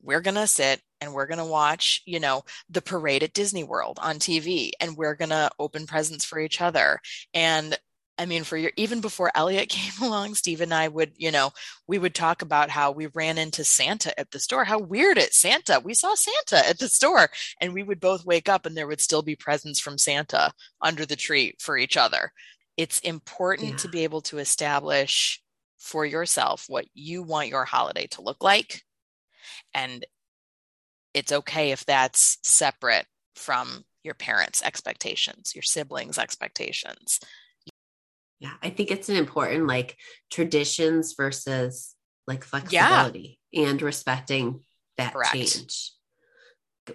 We're going to sit and we're going to watch, you know, the parade at Disney World on TV, and we're going to open presents for each other. And I mean, for your, even before Elliot came along, Steve and I would, you know, we would talk about how we ran into Santa at the store, how weird it's Santa. We saw Santa at the store, and we would both wake up and there would still be presents from Santa under the tree for each other. It's important to be able to establish for yourself what you want your holiday to look like. And it's okay if that's separate from your parents' expectations, your siblings' expectations. Yeah, I think it's an important, like, traditions versus like flexibility and respecting that change.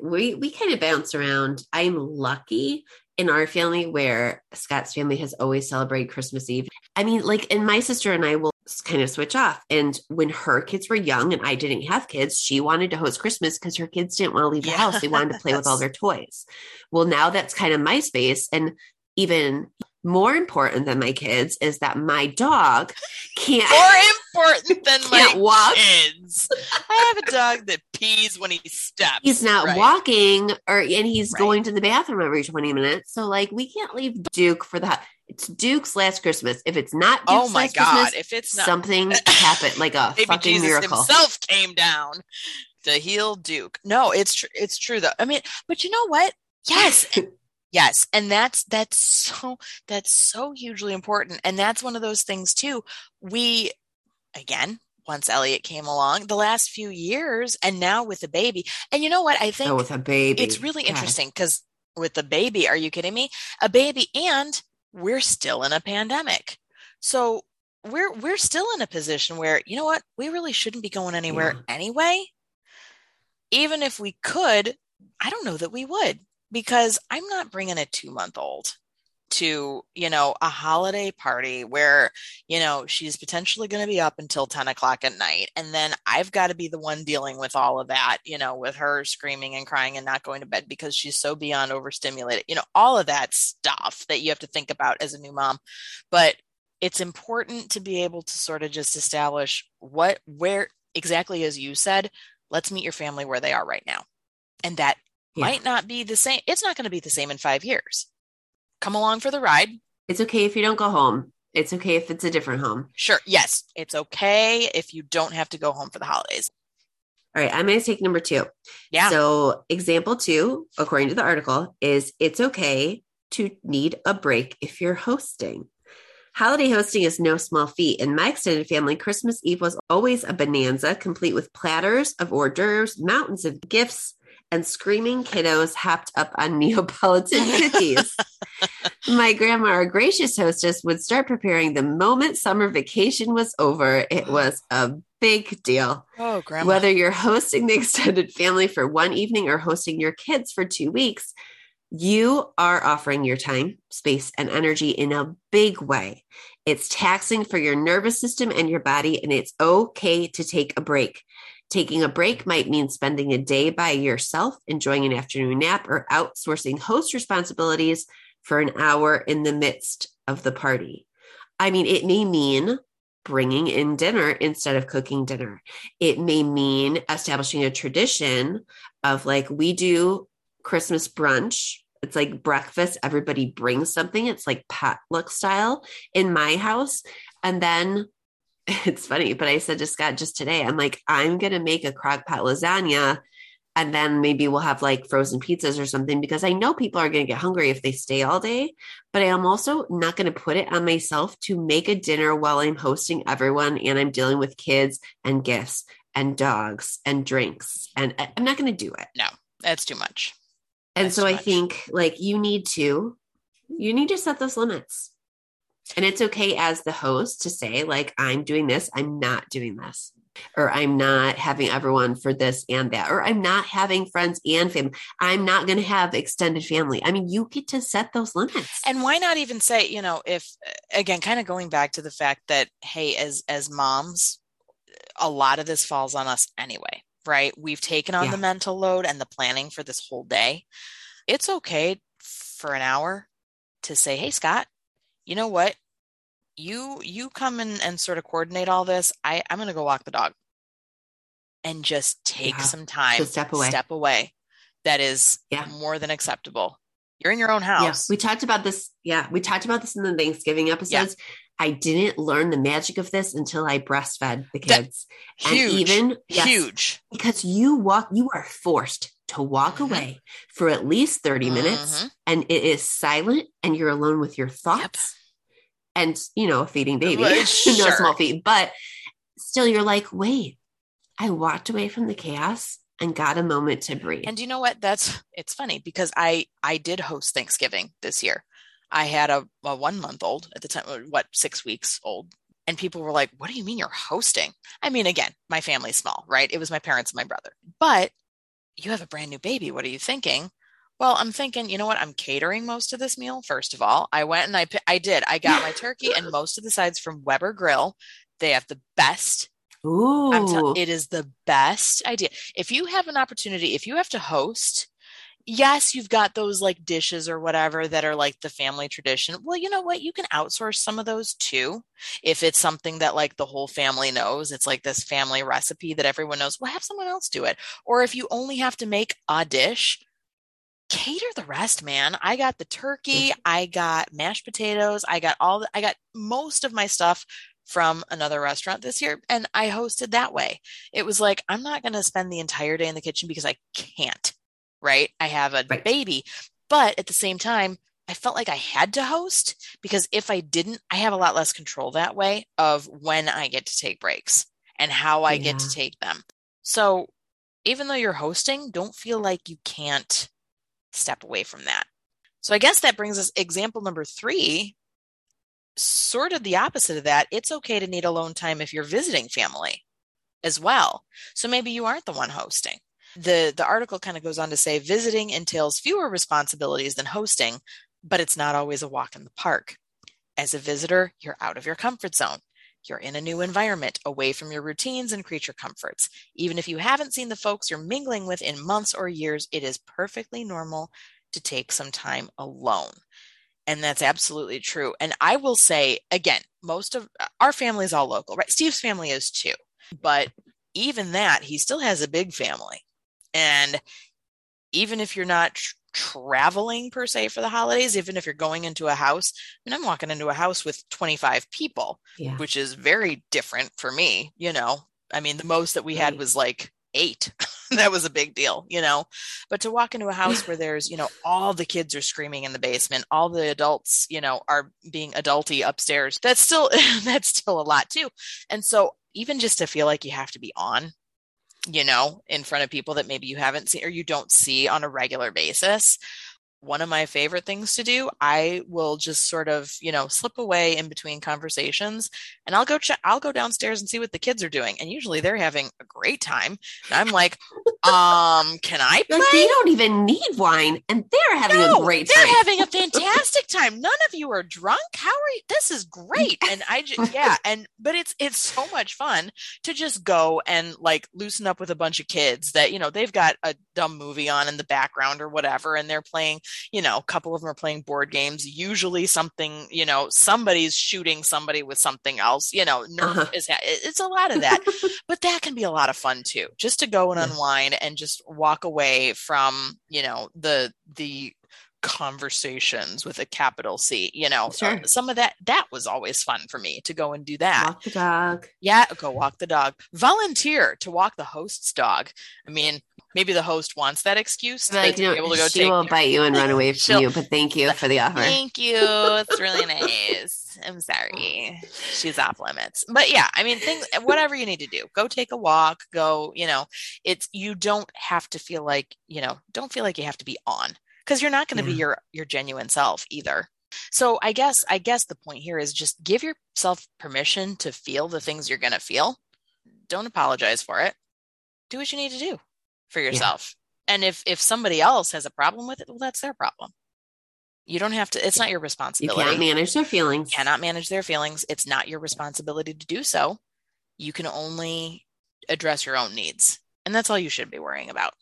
We kind of bounce around. I'm lucky in our family where Scott's family has always celebrated Christmas Eve. I mean, like, and my sister and I will kind of switch off. And when her kids were young and I didn't have kids, she wanted to host Christmas because her kids didn't want to leave the house. They wanted to play with all their toys. Well, now that's kind of my space. And even more important than my kids is that my dog can't. More important than my walk. Kids. I have a dog that pees when he steps. He's not walking, and he's going to the bathroom every 20 minutes. So, like, we can't leave Duke for the house. It's Duke's last Christmas. If it's not Duke's last Christmas, if it's not, something happened, like a maybe fucking Jesus miracle. Himself came down to heal Duke. No, it's true though. I mean, but you know what? Yes. Yes. And that's so hugely important. And that's one of those things too. We, again, once Elliot came along, the last few years, and now with a baby, and you know what? I think with a baby, it's really interesting because with a baby, are you kidding me? A baby, and we're still in a pandemic. So we're still in a position where, you know what, we really shouldn't be going anywhere anyway. Even if we could, I don't know that we would, because I'm not bringing a 2-month-old to, you know, a holiday party where, you know, she's potentially going to be up until 10 o'clock at night. And then I've got to be the one dealing with all of that, you know, with her screaming and crying and not going to bed because she's so beyond overstimulated, you know, all of that stuff that you have to think about as a new mom. But it's important to be able to sort of just establish what, where exactly, as you said, let's meet your family where they are right now. And that might not be the same. It's not going to be the same in 5 years. Come along for the ride. It's okay if you don't go home. It's okay if it's a different home. Sure. Yes. It's okay if you don't have to go home for the holidays. All right. I'm going to take number 2. Yeah. So example 2, according to the article, is it's okay to need a break if you're hosting. Holiday hosting is no small feat. In my extended family, Christmas Eve was always a bonanza, complete with platters of hors d'oeuvres, mountains of gifts, and screaming kiddos hopped up on Neapolitan cookies. My grandma, our gracious hostess, would start preparing the moment summer vacation was over. It was a big deal. Oh, grandma. Whether you're hosting the extended family for one evening or hosting your kids for 2 weeks, you are offering your time, space, and energy in a big way. It's taxing for your nervous system and your body, and it's okay to take a break. Taking a break might mean spending a day by yourself, enjoying an afternoon nap, or outsourcing host responsibilities for an hour in the midst of the party. I mean, it may mean bringing in dinner instead of cooking dinner. It may mean establishing a tradition of, like, we do Christmas brunch. It's like breakfast. Everybody brings something. It's like potluck style in my house. And then it's funny, but I said to Scott just today, I'm like, I'm going to make a crock pot lasagna, and then maybe we'll have like frozen pizzas or something, because I know people are going to get hungry if they stay all day, but I am also not going to put it on myself to make a dinner while I'm hosting everyone and I'm dealing with kids and gifts and dogs and drinks. And I'm not going to do it. No, that's too much. And so I think, like, you need to set those limits. And it's okay as the host to say, like, I'm doing this, I'm not doing this, or I'm not having everyone for this and that, or I'm not having friends and family. I'm not going to have extended family. I mean, you get to set those limits. And why not even say, you know, if, again, kind of going back to the fact that, hey, as moms, a lot of this falls on us anyway, right? We've taken on the mental load and the planning for this whole day. It's okay for an hour to say, hey, Scott, you know what, you come in and sort of coordinate all this. I'm going to go walk the dog and just take some time, so step away. That is more than acceptable. You're in your own house. Yes. We talked about this. Yeah. We talked about this in the Thanksgiving episodes. Yeah. I didn't learn the magic of this until I breastfed the kids. Huge. Because you are forced to walk away for at least 30 minutes, and it is silent and you're alone with your thoughts and, you know, a feeding baby, no small feet, but still you're like, wait, I walked away from the chaos and got a moment to breathe. And you know what? It's funny because I did host Thanksgiving this year. I had a 1 month old at the time, 6 weeks old. And people were like, what do you mean you're hosting? I mean, again, my family's small, right? It was my parents and my brother, but you have a brand new baby. What are you thinking? Well, I'm thinking, you know what? I'm catering most of this meal. First of all, I went and I got my turkey and most of the sides from Weber Grill. They have the best. Ooh. It is the best idea. If you have an opportunity, if you have to host, yes, you've got those like dishes or whatever that are like the family tradition. Well, you know what? You can outsource some of those too. If it's something that like the whole family knows, it's like this family recipe that everyone knows, well, have someone else do it. Or if you only have to make a dish, cater the rest, man. I got the turkey. I got mashed potatoes. I got most of my stuff from another restaurant this year. And I hosted that way. It was like, I'm not going to spend the entire day in the kitchen because I can't, right? I have a baby, but at the same time, I felt like I had to host because if I didn't, I have a lot less control that way of when I get to take breaks and how I get to take them. So even though you're hosting, don't feel like you can't step away from that. So I guess that brings us example number 3, sort of the opposite of that. It's okay to need alone time if you're visiting family as well. So maybe you aren't the one hosting. The article kind of goes on to say visiting entails fewer responsibilities than hosting, but it's not always a walk in the park. As a visitor, you're out of your comfort zone. You're in a new environment, away from your routines and creature comforts. Even if you haven't seen the folks you're mingling with in months or years, it is perfectly normal to take some time alone. And that's absolutely true. And I will say, again, most of our family is all local, right? Steve's family is too. But even that, he still has a big family. And even if you're not traveling per se for the holidays, even if you're going into a house, I mean, I'm walking into a house with 25 people, which is very different for me. You know, I mean, the most that we had was like 8. That was a big deal, you know, but to walk into a house where there's, you know, all the kids are screaming in the basement, all the adults, you know, are being adulty upstairs. That's still a lot too. And so even just to feel like you have to be on, you know, in front of people that maybe you haven't seen or you don't see on a regular basis. One of my favorite things to do, I will just sort of, you know, slip away in between conversations and I'll go downstairs and see what the kids are doing. And usually they're having a great time. And I'm like, can I play? Like they don't even need wine and they're having a great time. They're having a fantastic time. None of you are drunk. How are you? This is great. And I just, but it's so much fun to just go and like loosen up with a bunch of kids that, you know, they've got a dumb movie on in the background or whatever. And they're playing, you know, a couple of them are playing board games, usually something, you know, somebody's shooting somebody with something else, you know, it's a lot of that, but that can be a lot of fun too, just to go and unwind and just walk away from, you know, the conversations with a capital C, you know, some of that was always fun for me to go and do that. Walk the dog. Yeah. Go walk the dog. Volunteer to walk the host's dog. I mean, maybe the host wants that excuse. Like, you know, able to go she will bite you and run away from you, but thank you for the offer. Thank you. It's really nice. I'm sorry. She's off limits. But yeah, I mean, things, whatever you need to do, go take a walk, go, you know, you don't have to feel like, you know, don't feel like you have to be on because you're not going to be your genuine self either. So I guess the point here is just give yourself permission to feel the things you're going to feel. Don't apologize for it. Do what you need to do for yourself. Yeah. And if somebody else has a problem with it, well, that's their problem. You don't have to, it's not your responsibility. You can't manage their feelings. It's not your responsibility to do so. You can only address your own needs. And that's all you should be worrying about.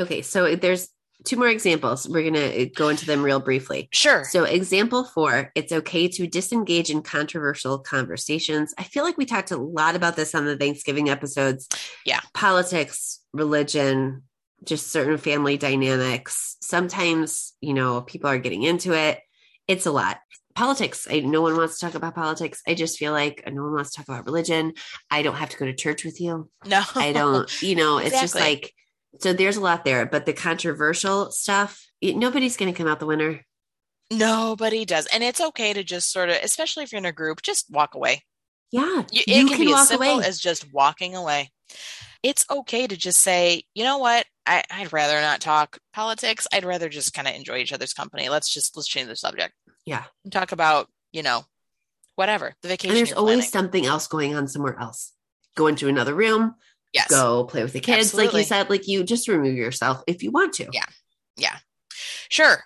Okay. So there's 2 more examples. We're going to go into them real briefly. Sure. So example 4, it's okay to disengage in controversial conversations. I feel like we talked a lot about this on the Thanksgiving episodes. Yeah. Politics, religion, just certain family dynamics. Sometimes, you know, people are getting into it. It's a lot. Politics. No one wants to talk about politics. I just feel like no one wants to talk about religion. I don't have to go to church with you. No, I don't, you know, it's exactly. Just like, so there's a lot there, but the controversial stuff, nobody's going to come out the winner. Nobody does. And it's okay to just sort of, especially if you're in a group, just walk away. Yeah. It can be as simple as just walking away. It's okay to just say, you know what? I'd rather not talk politics. I'd rather just kind of enjoy each other's company. Let's change the subject. Yeah. And talk about, you know, whatever the vacation. And there's always something else going on somewhere else. Go into another room. Yes. Go play with the kids. Absolutely. Like you said, like you just remove yourself if you want to. Yeah. Yeah. Sure.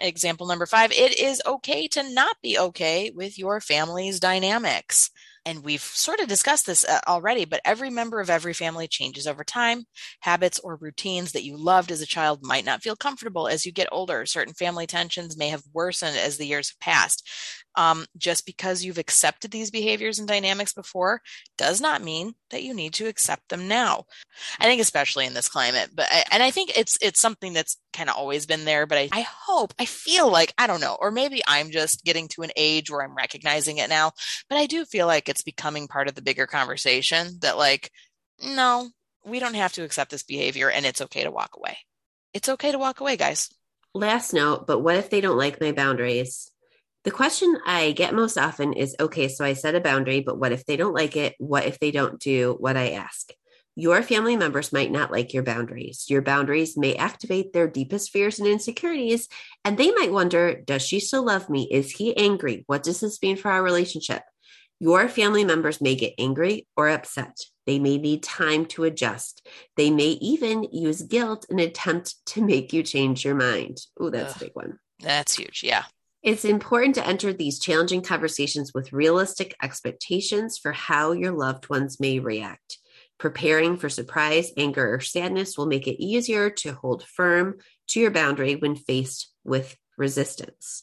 Example number 5, it is okay to not be okay with your family's dynamics. And we've sort of discussed this already, but every member of every family changes over time. Habits or routines that you loved as a child might not feel comfortable as you get older. Certain family tensions may have worsened as the years have passed. Just because you've accepted these behaviors and dynamics before does not mean that you need to accept them now. I think especially in this climate, and I think it's something that's kind of always been there, but I feel like, I don't know, or maybe I'm just getting to an age where I'm recognizing it now, but I do feel like it's becoming part of the bigger conversation that like, no, we don't have to accept this behavior and it's okay to walk away. It's okay to walk away, guys. Last note, but what if they don't like my boundaries? The question I get most often is, okay, so I set a boundary, but what if they don't like it? What if they don't do what I ask? Your family members might not like your boundaries. Your boundaries may activate their deepest fears and insecurities, and they might wonder, does she still love me? Is he angry? What does this mean for our relationship? Your family members may get angry or upset. They may need time to adjust. They may even use guilt in an attempt to make you change your mind. Oh, that's a big one. That's huge. Yeah. It's important to enter these challenging conversations with realistic expectations for how your loved ones may react. Preparing for surprise, anger, or sadness will make it easier to hold firm to your boundary when faced with resistance.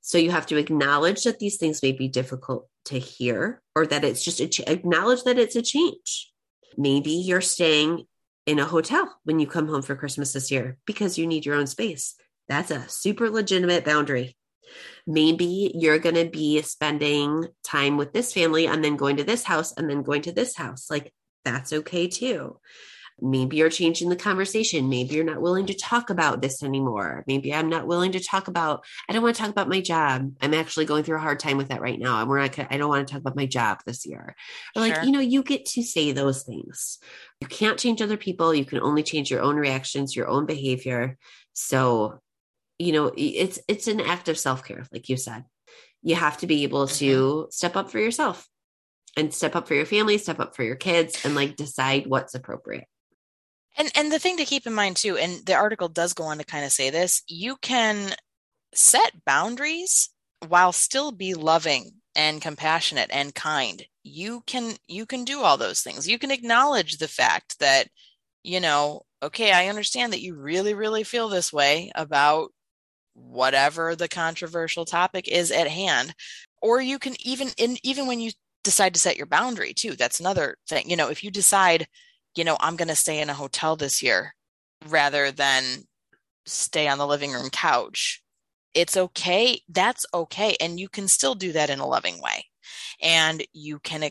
So you have to acknowledge that these things may be difficult to hear, or that it's just acknowledge that it's a change. Maybe you're staying in a hotel when you come home for Christmas this year because you need your own space. That's a super legitimate boundary. Maybe you're going to be spending time with this family and then going to this house and then going to this house. Like, that's okay too. Maybe you're changing the conversation. Maybe you're not willing to talk about this anymore. Maybe I'm not willing to talk about, I don't want to talk about my job. I'm actually going through a hard time with that right now. I don't want to talk about my job this year. Or like, you know, you get to say those things. You can't change other people. You can only change your own reactions, your own behavior. So, you know, it's an act of self-care. Like you said, you have to be able to step up for yourself and step up for your family, step up for your kids, and like decide what's appropriate. And the thing to keep in mind too, and the article does go on to kind of say this, you can set boundaries while still be loving and compassionate and kind. You can do all those things. You can acknowledge the fact that, you know, okay, I understand that you really, really feel this way about whatever the controversial topic is at hand. Or you can even when you decide to set your boundary too, that's another thing. You know, if you decide, you know, I'm going to stay in a hotel this year rather than stay on the living room couch, it's okay. That's okay. And you can still do that in a loving way. And you can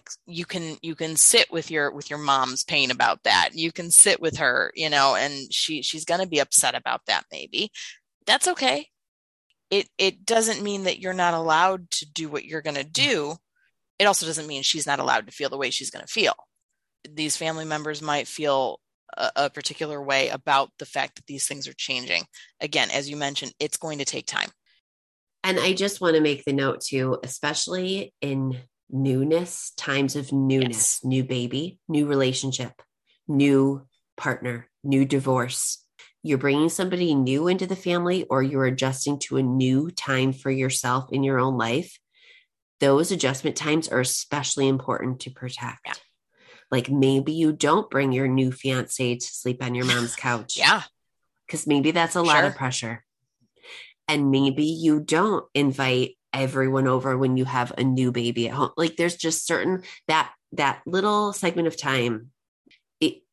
sit with your mom's pain about that. You can sit with her, you know, and she's going to be upset about that. Maybe that's okay. It doesn't mean that you're not allowed to do what you're going to do. It also doesn't mean she's not allowed to feel the way she's going to feel. These family members might feel a particular way about the fact that these things are changing. Again, as you mentioned, it's going to take time. And I just want to make the note too, especially in newness, times of newness, yes. New baby, new relationship, new partner, new divorce. You're bringing somebody new into the family, or you're adjusting to a new time for yourself in your own life. Those adjustment times are especially important to protect. Yeah. Like maybe you don't bring your new fiance to sleep on your mom's couch. Yeah. Because maybe that's a lot of pressure. And maybe you don't invite everyone over when you have a new baby at home. Like there's just certain, that little segment of time,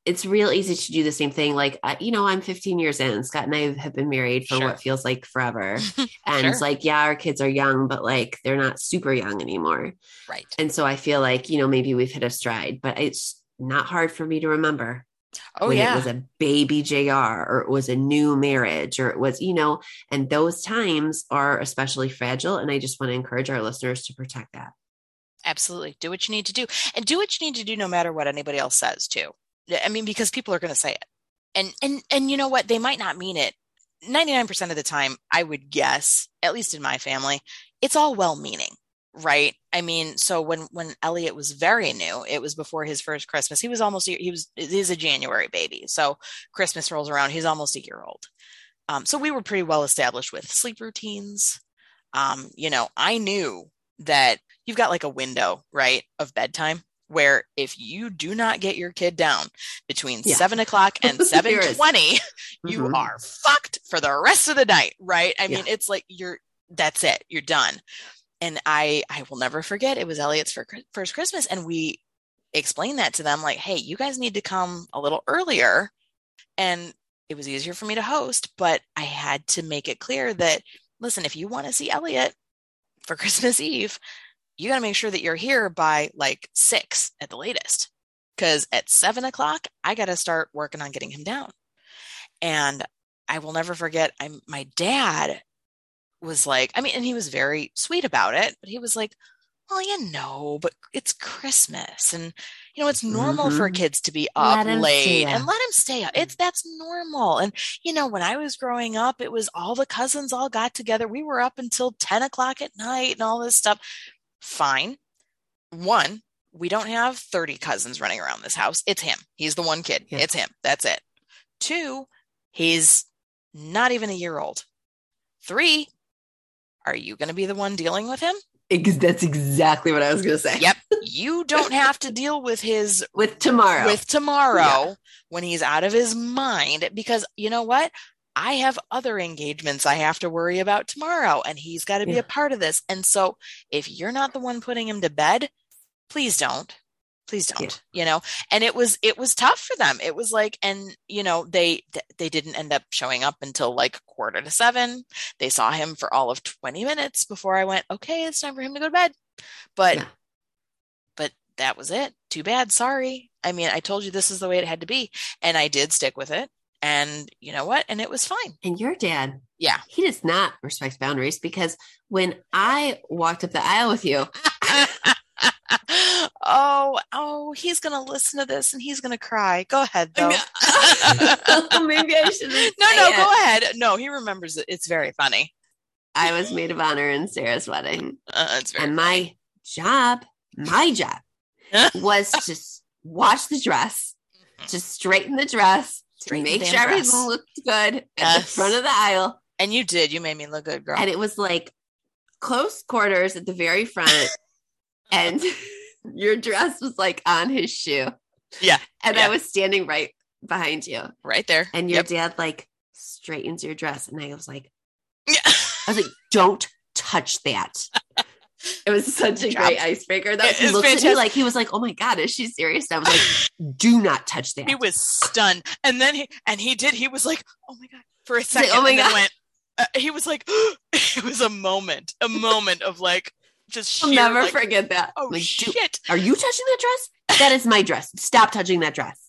it's real easy to do the same thing. Like, you know, I'm 15 years in. Scott and I have been married for what feels like forever. And it's like, yeah, our kids are young, but like, they're not super young anymore. Right. And so I feel like, you know, maybe we've hit a stride, but it's not hard for me to remember. Oh, when it was a baby JR, or it was a new marriage, or it was, you know, and those times are especially fragile. And I just want to encourage our listeners to protect that. Absolutely. Do what you need to do, and do what you need to do no matter what anybody else says too. I mean, because people are going to say it, and you know what? They might not mean it. 99% of the time, I would guess, at least in my family, it's all well-meaning, right? I mean, so when Elliot was very new, it was before his first Christmas. He's a January baby. So Christmas rolls around, he's almost a year old. So we were pretty well established with sleep routines. You know, I knew that you've got like a window, right, of bedtime, where if you do not get your kid down between 7 o'clock and 7:20, you are fucked for the rest of the night. Right. I mean, it's like, that's it, you're done. And I will never forget. It was Elliot's first Christmas. And we explained that to them, like, hey, you guys need to come a little earlier. And it was easier for me to host, but I had to make it clear that, listen, if you want to see Elliot for Christmas Eve, you got to make sure that you're here by like 6 at the latest, because at 7 o'clock, I got to start working on getting him down. And I will never forget. My dad was like, I mean, and he was very sweet about it, but he was like, well, you know, but it's Christmas, and, you know, it's normal for kids to be up late and let him stay up. That's normal. And, you know, when I was growing up, it was all the cousins all got together. We were up until 10 o'clock at night and all this stuff. Fine. One, we don't have 30 cousins running around this house. It's him. He's the one kid. Yeah. It's him. That's it. Two, he's not even a year old. Three, are you going to be the one dealing with him? That's exactly what I was going to say. Yep. You don't have to deal with his... With tomorrow when he's out of his mind, because you know what? I have other engagements I have to worry about tomorrow, and he's got to be a part of this. And so if you're not the one putting him to bed, please don't, you know? And it was tough for them. It was like, and you know, they didn't end up showing up until like 6:45. They saw him for all of 20 minutes before I went, okay, it's time for him to go to bed. But that was it. Too bad. Sorry. I mean, I told you this is the way it had to be, and I did stick with it. And you know what? And it was fine. And your dad, he does not respect boundaries, because when I walked up the aisle with you, oh, he's going to listen to this and he's going to cry. Go ahead though. Maybe I should. No, go ahead. No, he remembers it. It's very funny. I was maid of honor in Sarah's wedding, and my job was to wash the dress, to straighten the dress, make sure everything looked good at the front of the aisle. And you did. You made me look good, girl. And it was like close quarters at the very front. And your dress was like on his shoe. Yeah. And I was standing right behind you. Right there. And your dad like straightens your dress. And I was like, don't touch that. It was such a great icebreaker. That he looked at me like he was like, "Oh my God, is she serious?" And I was like, "Do not touch that." He was stunned, and then he did. He was like, "Oh my God!" for a second. Like, oh my God! Went, he was like, "It was a moment of like just." Sheer, I'll never forget that. Oh like, shit! Are you touching that dress? That is my dress. Stop touching that dress.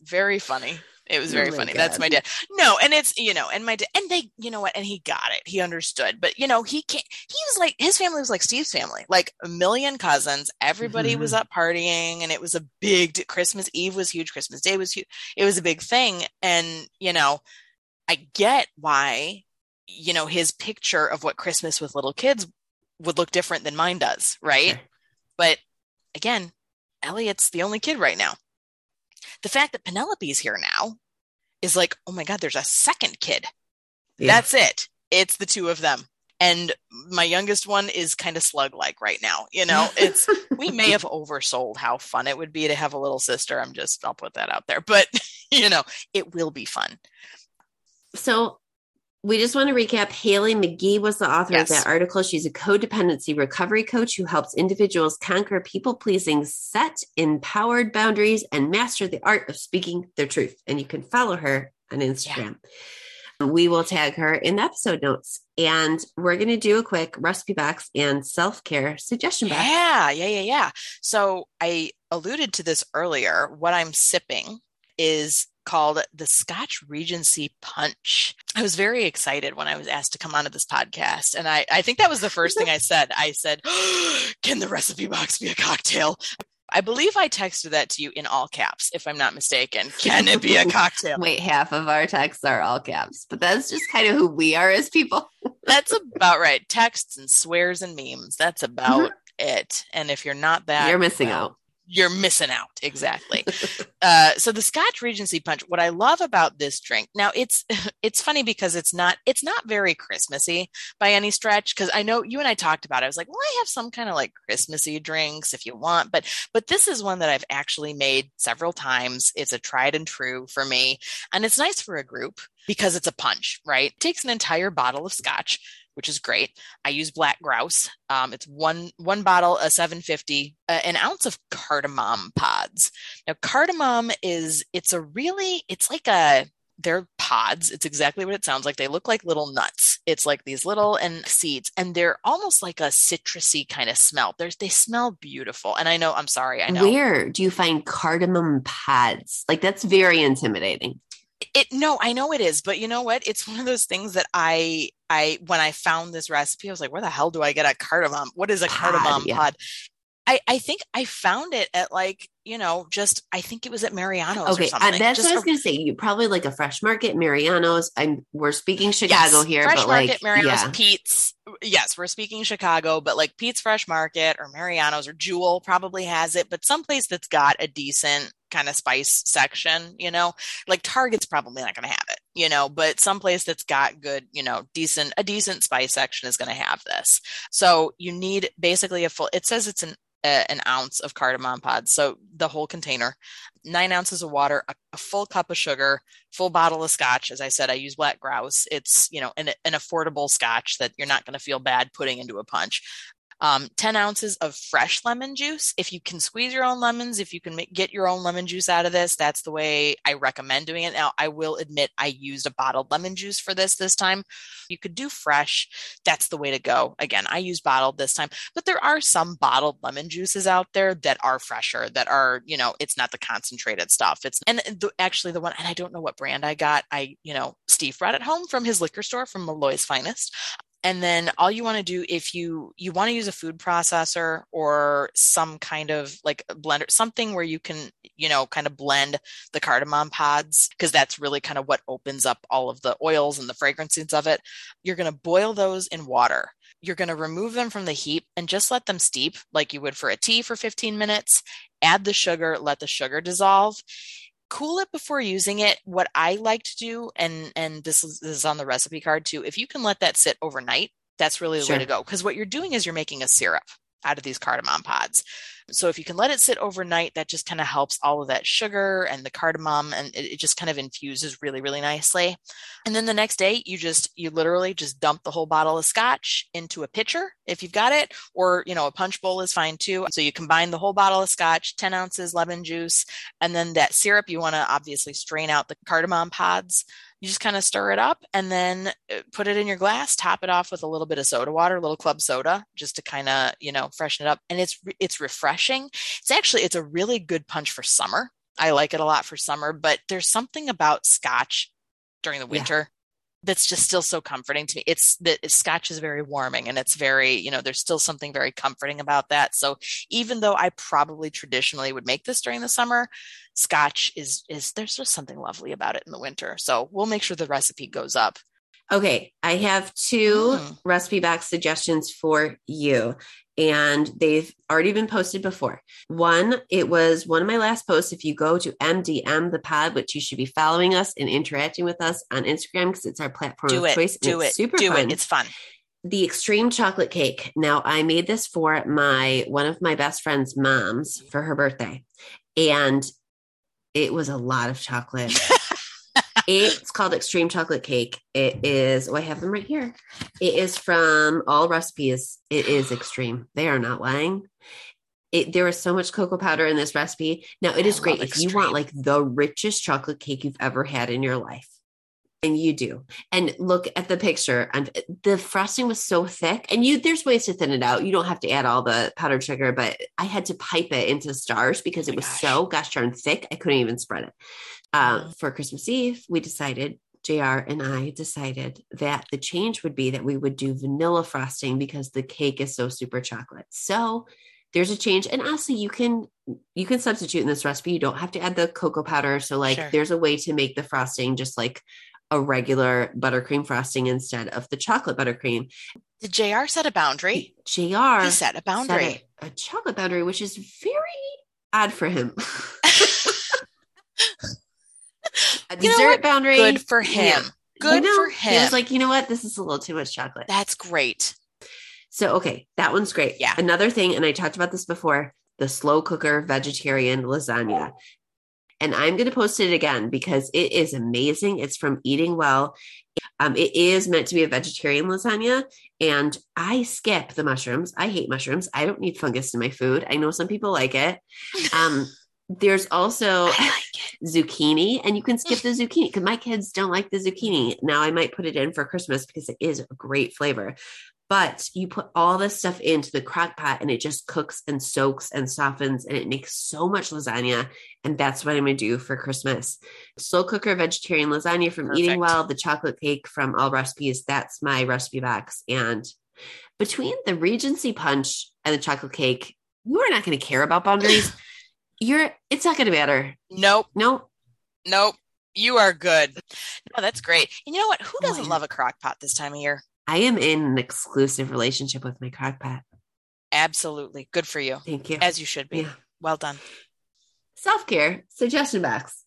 Very funny. It was very funny. God. That's my dad. No. And it's, you know, and my dad, and they, you know what? And he got it. He understood, but you know, he was like, his family was like Steve's family, like a million cousins. Everybody was up partying, and it was a big, Christmas Eve was huge. Christmas Day was huge. It was a big thing. And, you know, I get why, you know, his picture of what Christmas with little kids would look different than mine does. Right. Sure. But again, Elliot's the only kid right now. The fact that Penelope's here now is like, oh my God, there's a second kid. Yeah. That's it. It's the two of them. And my youngest one is kind of slug-like right now. You know, it's, we may have oversold how fun it would be to have a little sister. I'll put that out there, but you know, it will be fun. So We just want to recap. Haley McGee was the author of that article. She's a codependency recovery coach who helps individuals conquer people-pleasing, set empowered boundaries, and master the art of speaking their truth. And you can follow her on Instagram. Yeah. We will tag her in the episode notes. And we're going to do a quick recipe box and self-care suggestion box. Yeah. So I alluded to this earlier. What I'm sipping is called the Scotch Regency Punch. I was very excited when I was asked to come onto this podcast. And I think that was the first thing I said. I said, can the recipe box be a cocktail? I believe I texted that to you in all caps, if I'm not mistaken. Can it be a cocktail? Wait, half of our texts are all caps, but that's just kind of who we are as people. That's about right. Texts and swears and memes. That's about it. And if you're not that, you're missing out. You're missing out. Exactly. So the Scotch Regency Punch, what I love about this drink, now it's funny because it's not very Christmassy by any stretch. Cause I know you and I talked about it. I was like, well, I have some kind of like Christmassy drinks if you want, but this is one that I've actually made several times. It's a tried and true for me. And it's nice for a group because it's a punch, right? It takes an entire bottle of scotch, which is great. I use Black Grouse. It's one bottle, a 750, an ounce of cardamom pods. Now, cardamom they're pods. It's exactly what it sounds like. They look like little nuts. It's like these little seeds, and they're almost like a citrusy kind of smell. They smell beautiful. And I know, I'm sorry, I know. Where do you find cardamom pods? Like, that's very intimidating. I know it is, but you know what? It's one of those things that I when I found this recipe, I was like, where the hell do I get a cardamom? What is a cardamom pod? I think I found it at I think it was at Mariano's or something. That's what I was going to say. You probably like a Fresh Market, Mariano's. We're speaking Chicago here. Fresh Market, like, Mariano's, Pete's. Yes, we're speaking Chicago, but like Pete's Fresh Market or Mariano's or Jewel probably has it, but someplace that's got a decent kind of spice section, like Target's probably not going to have it, but someplace that's got good, a decent spice section is going to have this. So you need basically it says it's an ounce of cardamom pods. So the whole container, 9 ounces of water, a full cup of sugar, full bottle of scotch. As I said, I use Black Grouse. It's, an affordable scotch that you're not going to feel bad putting into a punch. 10 ounces of fresh lemon juice. If you can squeeze your own lemons, if you can get your own lemon juice out of this, that's the way I recommend doing it. Now, I will admit I used a bottled lemon juice for this time. You could do fresh. That's the way to go. Again, I use bottled this time, but there are some bottled lemon juices out there that are fresher, that are, it's not the concentrated stuff. Actually the one, and I don't know what brand I got. Steve brought it home from his liquor store, from Malloy's Finest. And then all you want to do, if you want to use a food processor or some kind of like a blender, something where you can, kind of blend the cardamom pods, because that's really kind of what opens up all of the oils and the fragrances of it. You're going to boil those in water. You're going to remove them from the heat and just let them steep like you would for a tea for 15 minutes. Add the sugar, let the sugar dissolve. Cool it before using it. What I like to do, and this is on the recipe card too, if you can let that sit overnight, that's really the way to go. Because what you're doing is you're making a syrup out of these cardamom pods. So if you can let it sit overnight, that just kind of helps all of that sugar and the cardamom, and it just kind of infuses really, really nicely. And then the next day, you literally just dump the whole bottle of scotch into a pitcher if you've got it, or, a punch bowl is fine too. So you combine the whole bottle of scotch, 10 ounces lemon juice, and then that syrup, you want to obviously strain out the cardamom pods. You just kind of stir it up and then put it in your glass, top it off with a little bit of soda water, a little club soda, just to kind of, freshen it up. And it's refreshing. It's a really good punch for summer. I like it a lot for summer, but there's something about scotch during the winter that's just still so comforting to me. Scotch is very warming, and it's very, there's still something very comforting about that. So even though I probably traditionally would make this during the summer, scotch is there's just something lovely about it in the winter. So we'll make sure the recipe goes up. Okay. I have two recipe box suggestions for you, and they've already been posted before. One, it was one of my last posts. If you go to MDM the pod, which you should be following us and interacting with us on Instagram, because it's our platform of choice. It's fun. The extreme chocolate cake. Now, I made this for one of my best friend's moms for her birthday, and it was a lot of chocolate. It's called Extreme Chocolate Cake. It is, oh, I have them right here. It is from All Recipes. It is extreme. They are not lying. There is so much cocoa powder in this recipe. Now, it is great if you want like the richest chocolate cake you've ever had in your life. And you do. And look at the picture. And the frosting was so thick. And there's ways to thin it out. You don't have to add all the powdered sugar, but I had to pipe it into stars because it was so gosh darn thick. I couldn't even spread it. For Christmas Eve, we decided, JR and I decided that the change would be that we would do vanilla frosting because the cake is so super chocolate. So there's a change. And also you can substitute in this recipe. You don't have to add the cocoa powder. So like there's a way to make the frosting just like a regular buttercream frosting instead of the chocolate buttercream. Did JR set a boundary? He set a boundary. A chocolate boundary, which is very odd for him. A dessert boundary. Good for him. Good for him. He was like, you know what? This is a little too much chocolate. That's great. So, okay. That one's great. Yeah. Another thing, and I talked about this before, the slow cooker vegetarian lasagna. And I'm going to post it again because it is amazing. It's from Eating Well. It is meant to be a vegetarian lasagna. And I skip the mushrooms. I hate mushrooms. I don't need fungus in my food. I know some people like it. There's also zucchini, and you can skip the zucchini because my kids don't like the zucchini. Now I might put it in for Christmas because it is a great flavor. But you put all this stuff into the crock pot and it just cooks and soaks and softens and it makes so much lasagna. And that's what I'm going to do for Christmas. Slow cooker vegetarian lasagna from Eating Well, the chocolate cake from All Recipes. That's my recipe box. And between the Regency punch and the chocolate cake, you are not going to care about boundaries. It's not going to matter. Nope. You are good. No, that's great. And you know what? Who doesn't love a crock pot this time of year? I am in an exclusive relationship with my crock pot. Absolutely. Good for you. Thank you. As you should be. Yeah. Well done. Self-care suggestion box.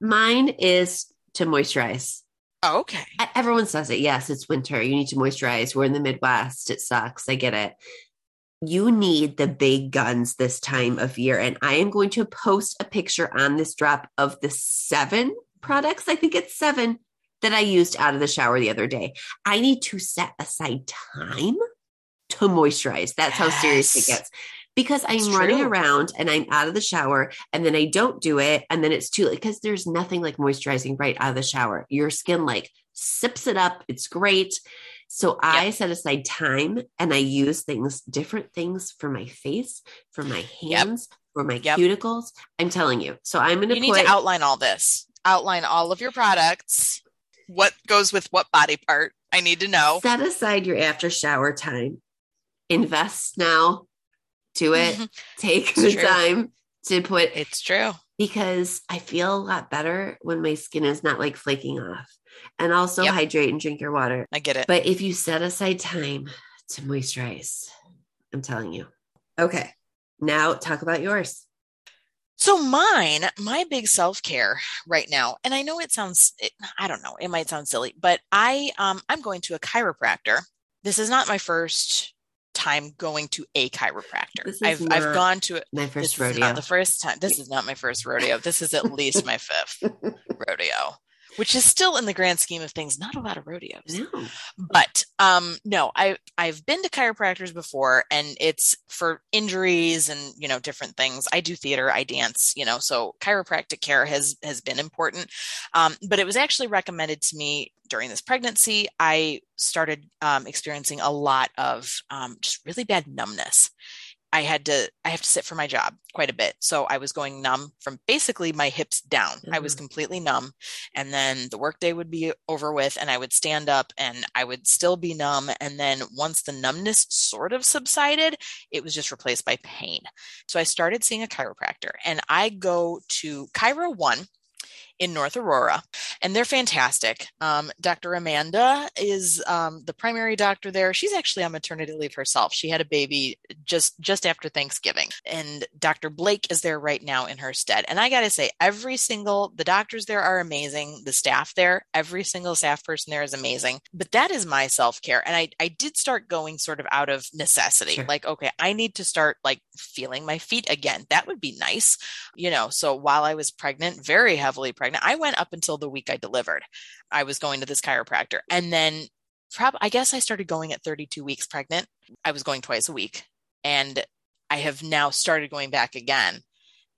Mine is to moisturize. Oh, okay. Everyone says it. Yes, it's winter. You need to moisturize. We're in the Midwest. It sucks. I get it. You need the big guns this time of year. And I am going to post a picture on this drop of the 7 products. I think it's 7. That I used out of the shower the other day. I need to set aside time to moisturize. That's how serious it gets. Because I'm running around and I'm out of the shower and then I don't do it. And then it's too late because there's nothing like moisturizing right out of the shower. Your skin like sips it up. It's great. So I set aside time and I use different things for my face, for my hands, for my cuticles. I'm telling you. So I'm going to need to outline all this. Outline all of your products. What goes with what body part? I need to know. Set aside your after shower time. Invest now. Do it. Take the time to put. It's true. Because I feel a lot better when my skin is not like flaking off. And also hydrate and drink your water. I get it. But if you set aside time to moisturize, I'm telling you. Okay. Now talk about yours. So my big self-care right now, and I know it sounds, I don't know, it might sound silly, but I'm going to a chiropractor. This is not my first time going to a chiropractor. I've gone to my first rodeo. This is not the first time. This is not my first rodeo. This is at least my 5th rodeo, which is still in the grand scheme of things, not a lot of rodeos. No. But no, I've been to chiropractors before, and it's for injuries and, you know, different things. I do theater, I dance, you know, so chiropractic care has been important. But it was actually recommended to me during this pregnancy. I started experiencing a lot of just really bad numbness. I have to sit for my job quite a bit. So I was going numb from basically my hips down. Mm-hmm. I was completely numb, and then the workday would be over with and I would stand up and I would still be numb. And then once the numbness sort of subsided, it was just replaced by pain. So I started seeing a chiropractor, and I go to Chiro One in North Aurora, and they're fantastic. Dr. Amanda is the primary doctor there. She's actually on maternity leave herself. She had a baby just after Thanksgiving, and Dr. Blake is there right now in her stead. And I got to say, the doctors there are amazing. The staff there, every single staff person there is amazing. But that is my self-care. And I did start going sort of out of necessity. Sure. Like, okay, I need to start like feeling my feet again. That would be nice. You know, so while I was pregnant, very heavily pregnant, pregnant. I went up until the week I delivered. I was going to this chiropractor. And then I guess I started going at 32 weeks pregnant. I was going twice a week. And I have now started going back again.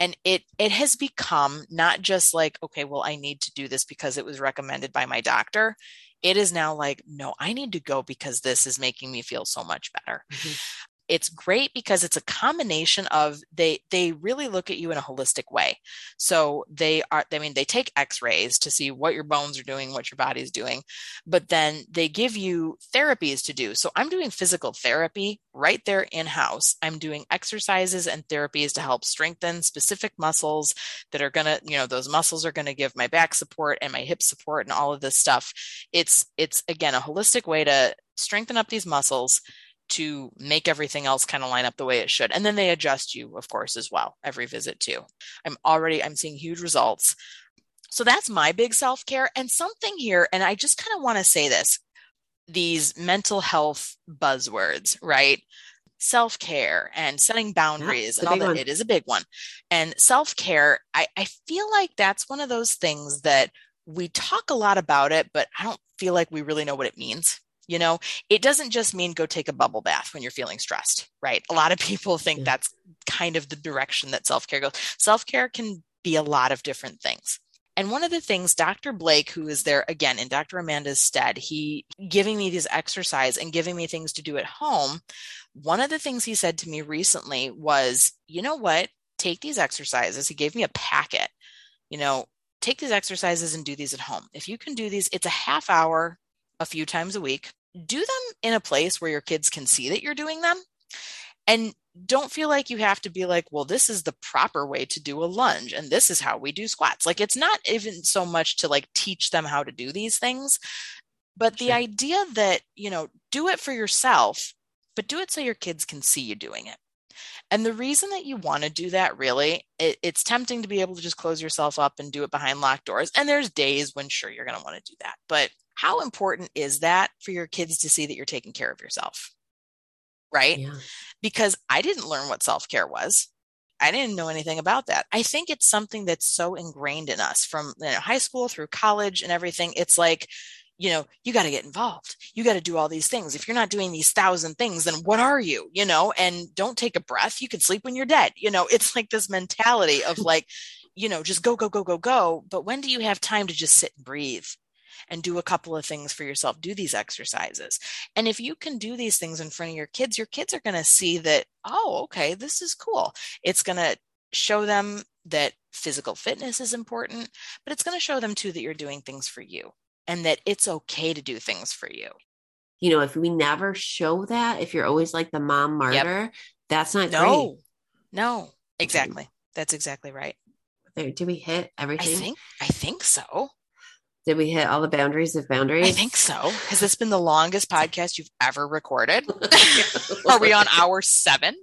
And it has become not just like, okay, well, I need to do this because it was recommended by my doctor. It is now like, no, I need to go because this is making me feel so much better. Mm-hmm. It's great because it's a combination of they really look at you in a holistic way. So they take x-rays to see what your bones are doing, what your body's doing, but then they give you therapies to do. So I'm doing physical therapy right there in-house. I'm doing exercises and therapies to help strengthen specific muscles that are going to, those muscles are going to give my back support and my hip support and all of this stuff. It's again, a holistic way to strengthen up these muscles to make everything else kind of line up the way it should. And then they adjust you, of course, as well, every visit too. I'm seeing huge results. So that's my big self-care. And something here, and I just kind of want to say this, these mental health buzzwords, right? Self-care and setting boundaries and all that. It is a big one. And self-care, I feel like that's one of those things that we talk a lot about it, but I don't feel like we really know what it means. It doesn't just mean go take a bubble bath when you're feeling stressed, right? A lot of people think that's kind of the direction that self-care goes. Self-care can be a lot of different things. And one of the things Dr. Blake, who is there again in Dr. Amanda's stead, he giving me these exercise and giving me things to do at home. One of the things he said to me recently was, you know what, take these exercises. He gave me a packet, take these exercises and do these at home. If you can do these, it's a half hour a few times a week. Do them in a place where your kids can see that you're doing them, and don't feel like you have to be like, well, this is the proper way to do a lunge and this is how we do squats. Like, it's not even so much to like teach them how to do these things, but the idea that, do it for yourself, but do it so your kids can see you doing it. And the reason that you want to do that, really, it's tempting to be able to just close yourself up and do it behind locked doors. And there's days when sure you're going to want to do that, but how important is that for your kids to see that you're taking care of yourself, right? Yeah. Because I didn't learn what self-care was. I didn't know anything about that. I think it's something that's so ingrained in us from high school through college and everything. It's like, you got to get involved. You got to do all these things. If you're not doing these 1,000 things, then what are you, and don't take a breath. You can sleep when you're dead. It's like this mentality of like, just go, go, go, go, go. But when do you have time to just sit and breathe? And do a couple of things for yourself, do these exercises. And if you can do these things in front of your kids are going to see that, oh, okay, this is cool. It's going to show them that physical fitness is important, but it's going to show them too that you're doing things for you and that it's okay to do things for you. If we never show that, if you're always like the mom martyr, that's not great. No, exactly. That's exactly right. Do we hit everything? I think so. Did we hit all the boundaries of boundaries? I think so. Has this been the longest podcast you've ever recorded? Are we on hour 7?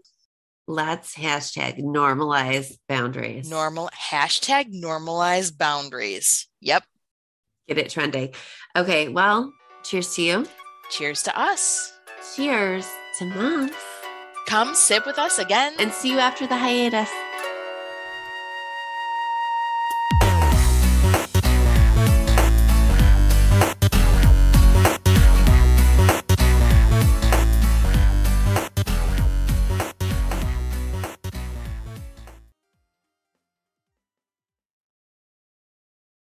Let's #normalize boundaries. #normalize boundaries. Yep. Get it trending. Okay. Well, cheers to you. Cheers to us. Cheers to moms. Come sit with us again. And see you after the hiatus.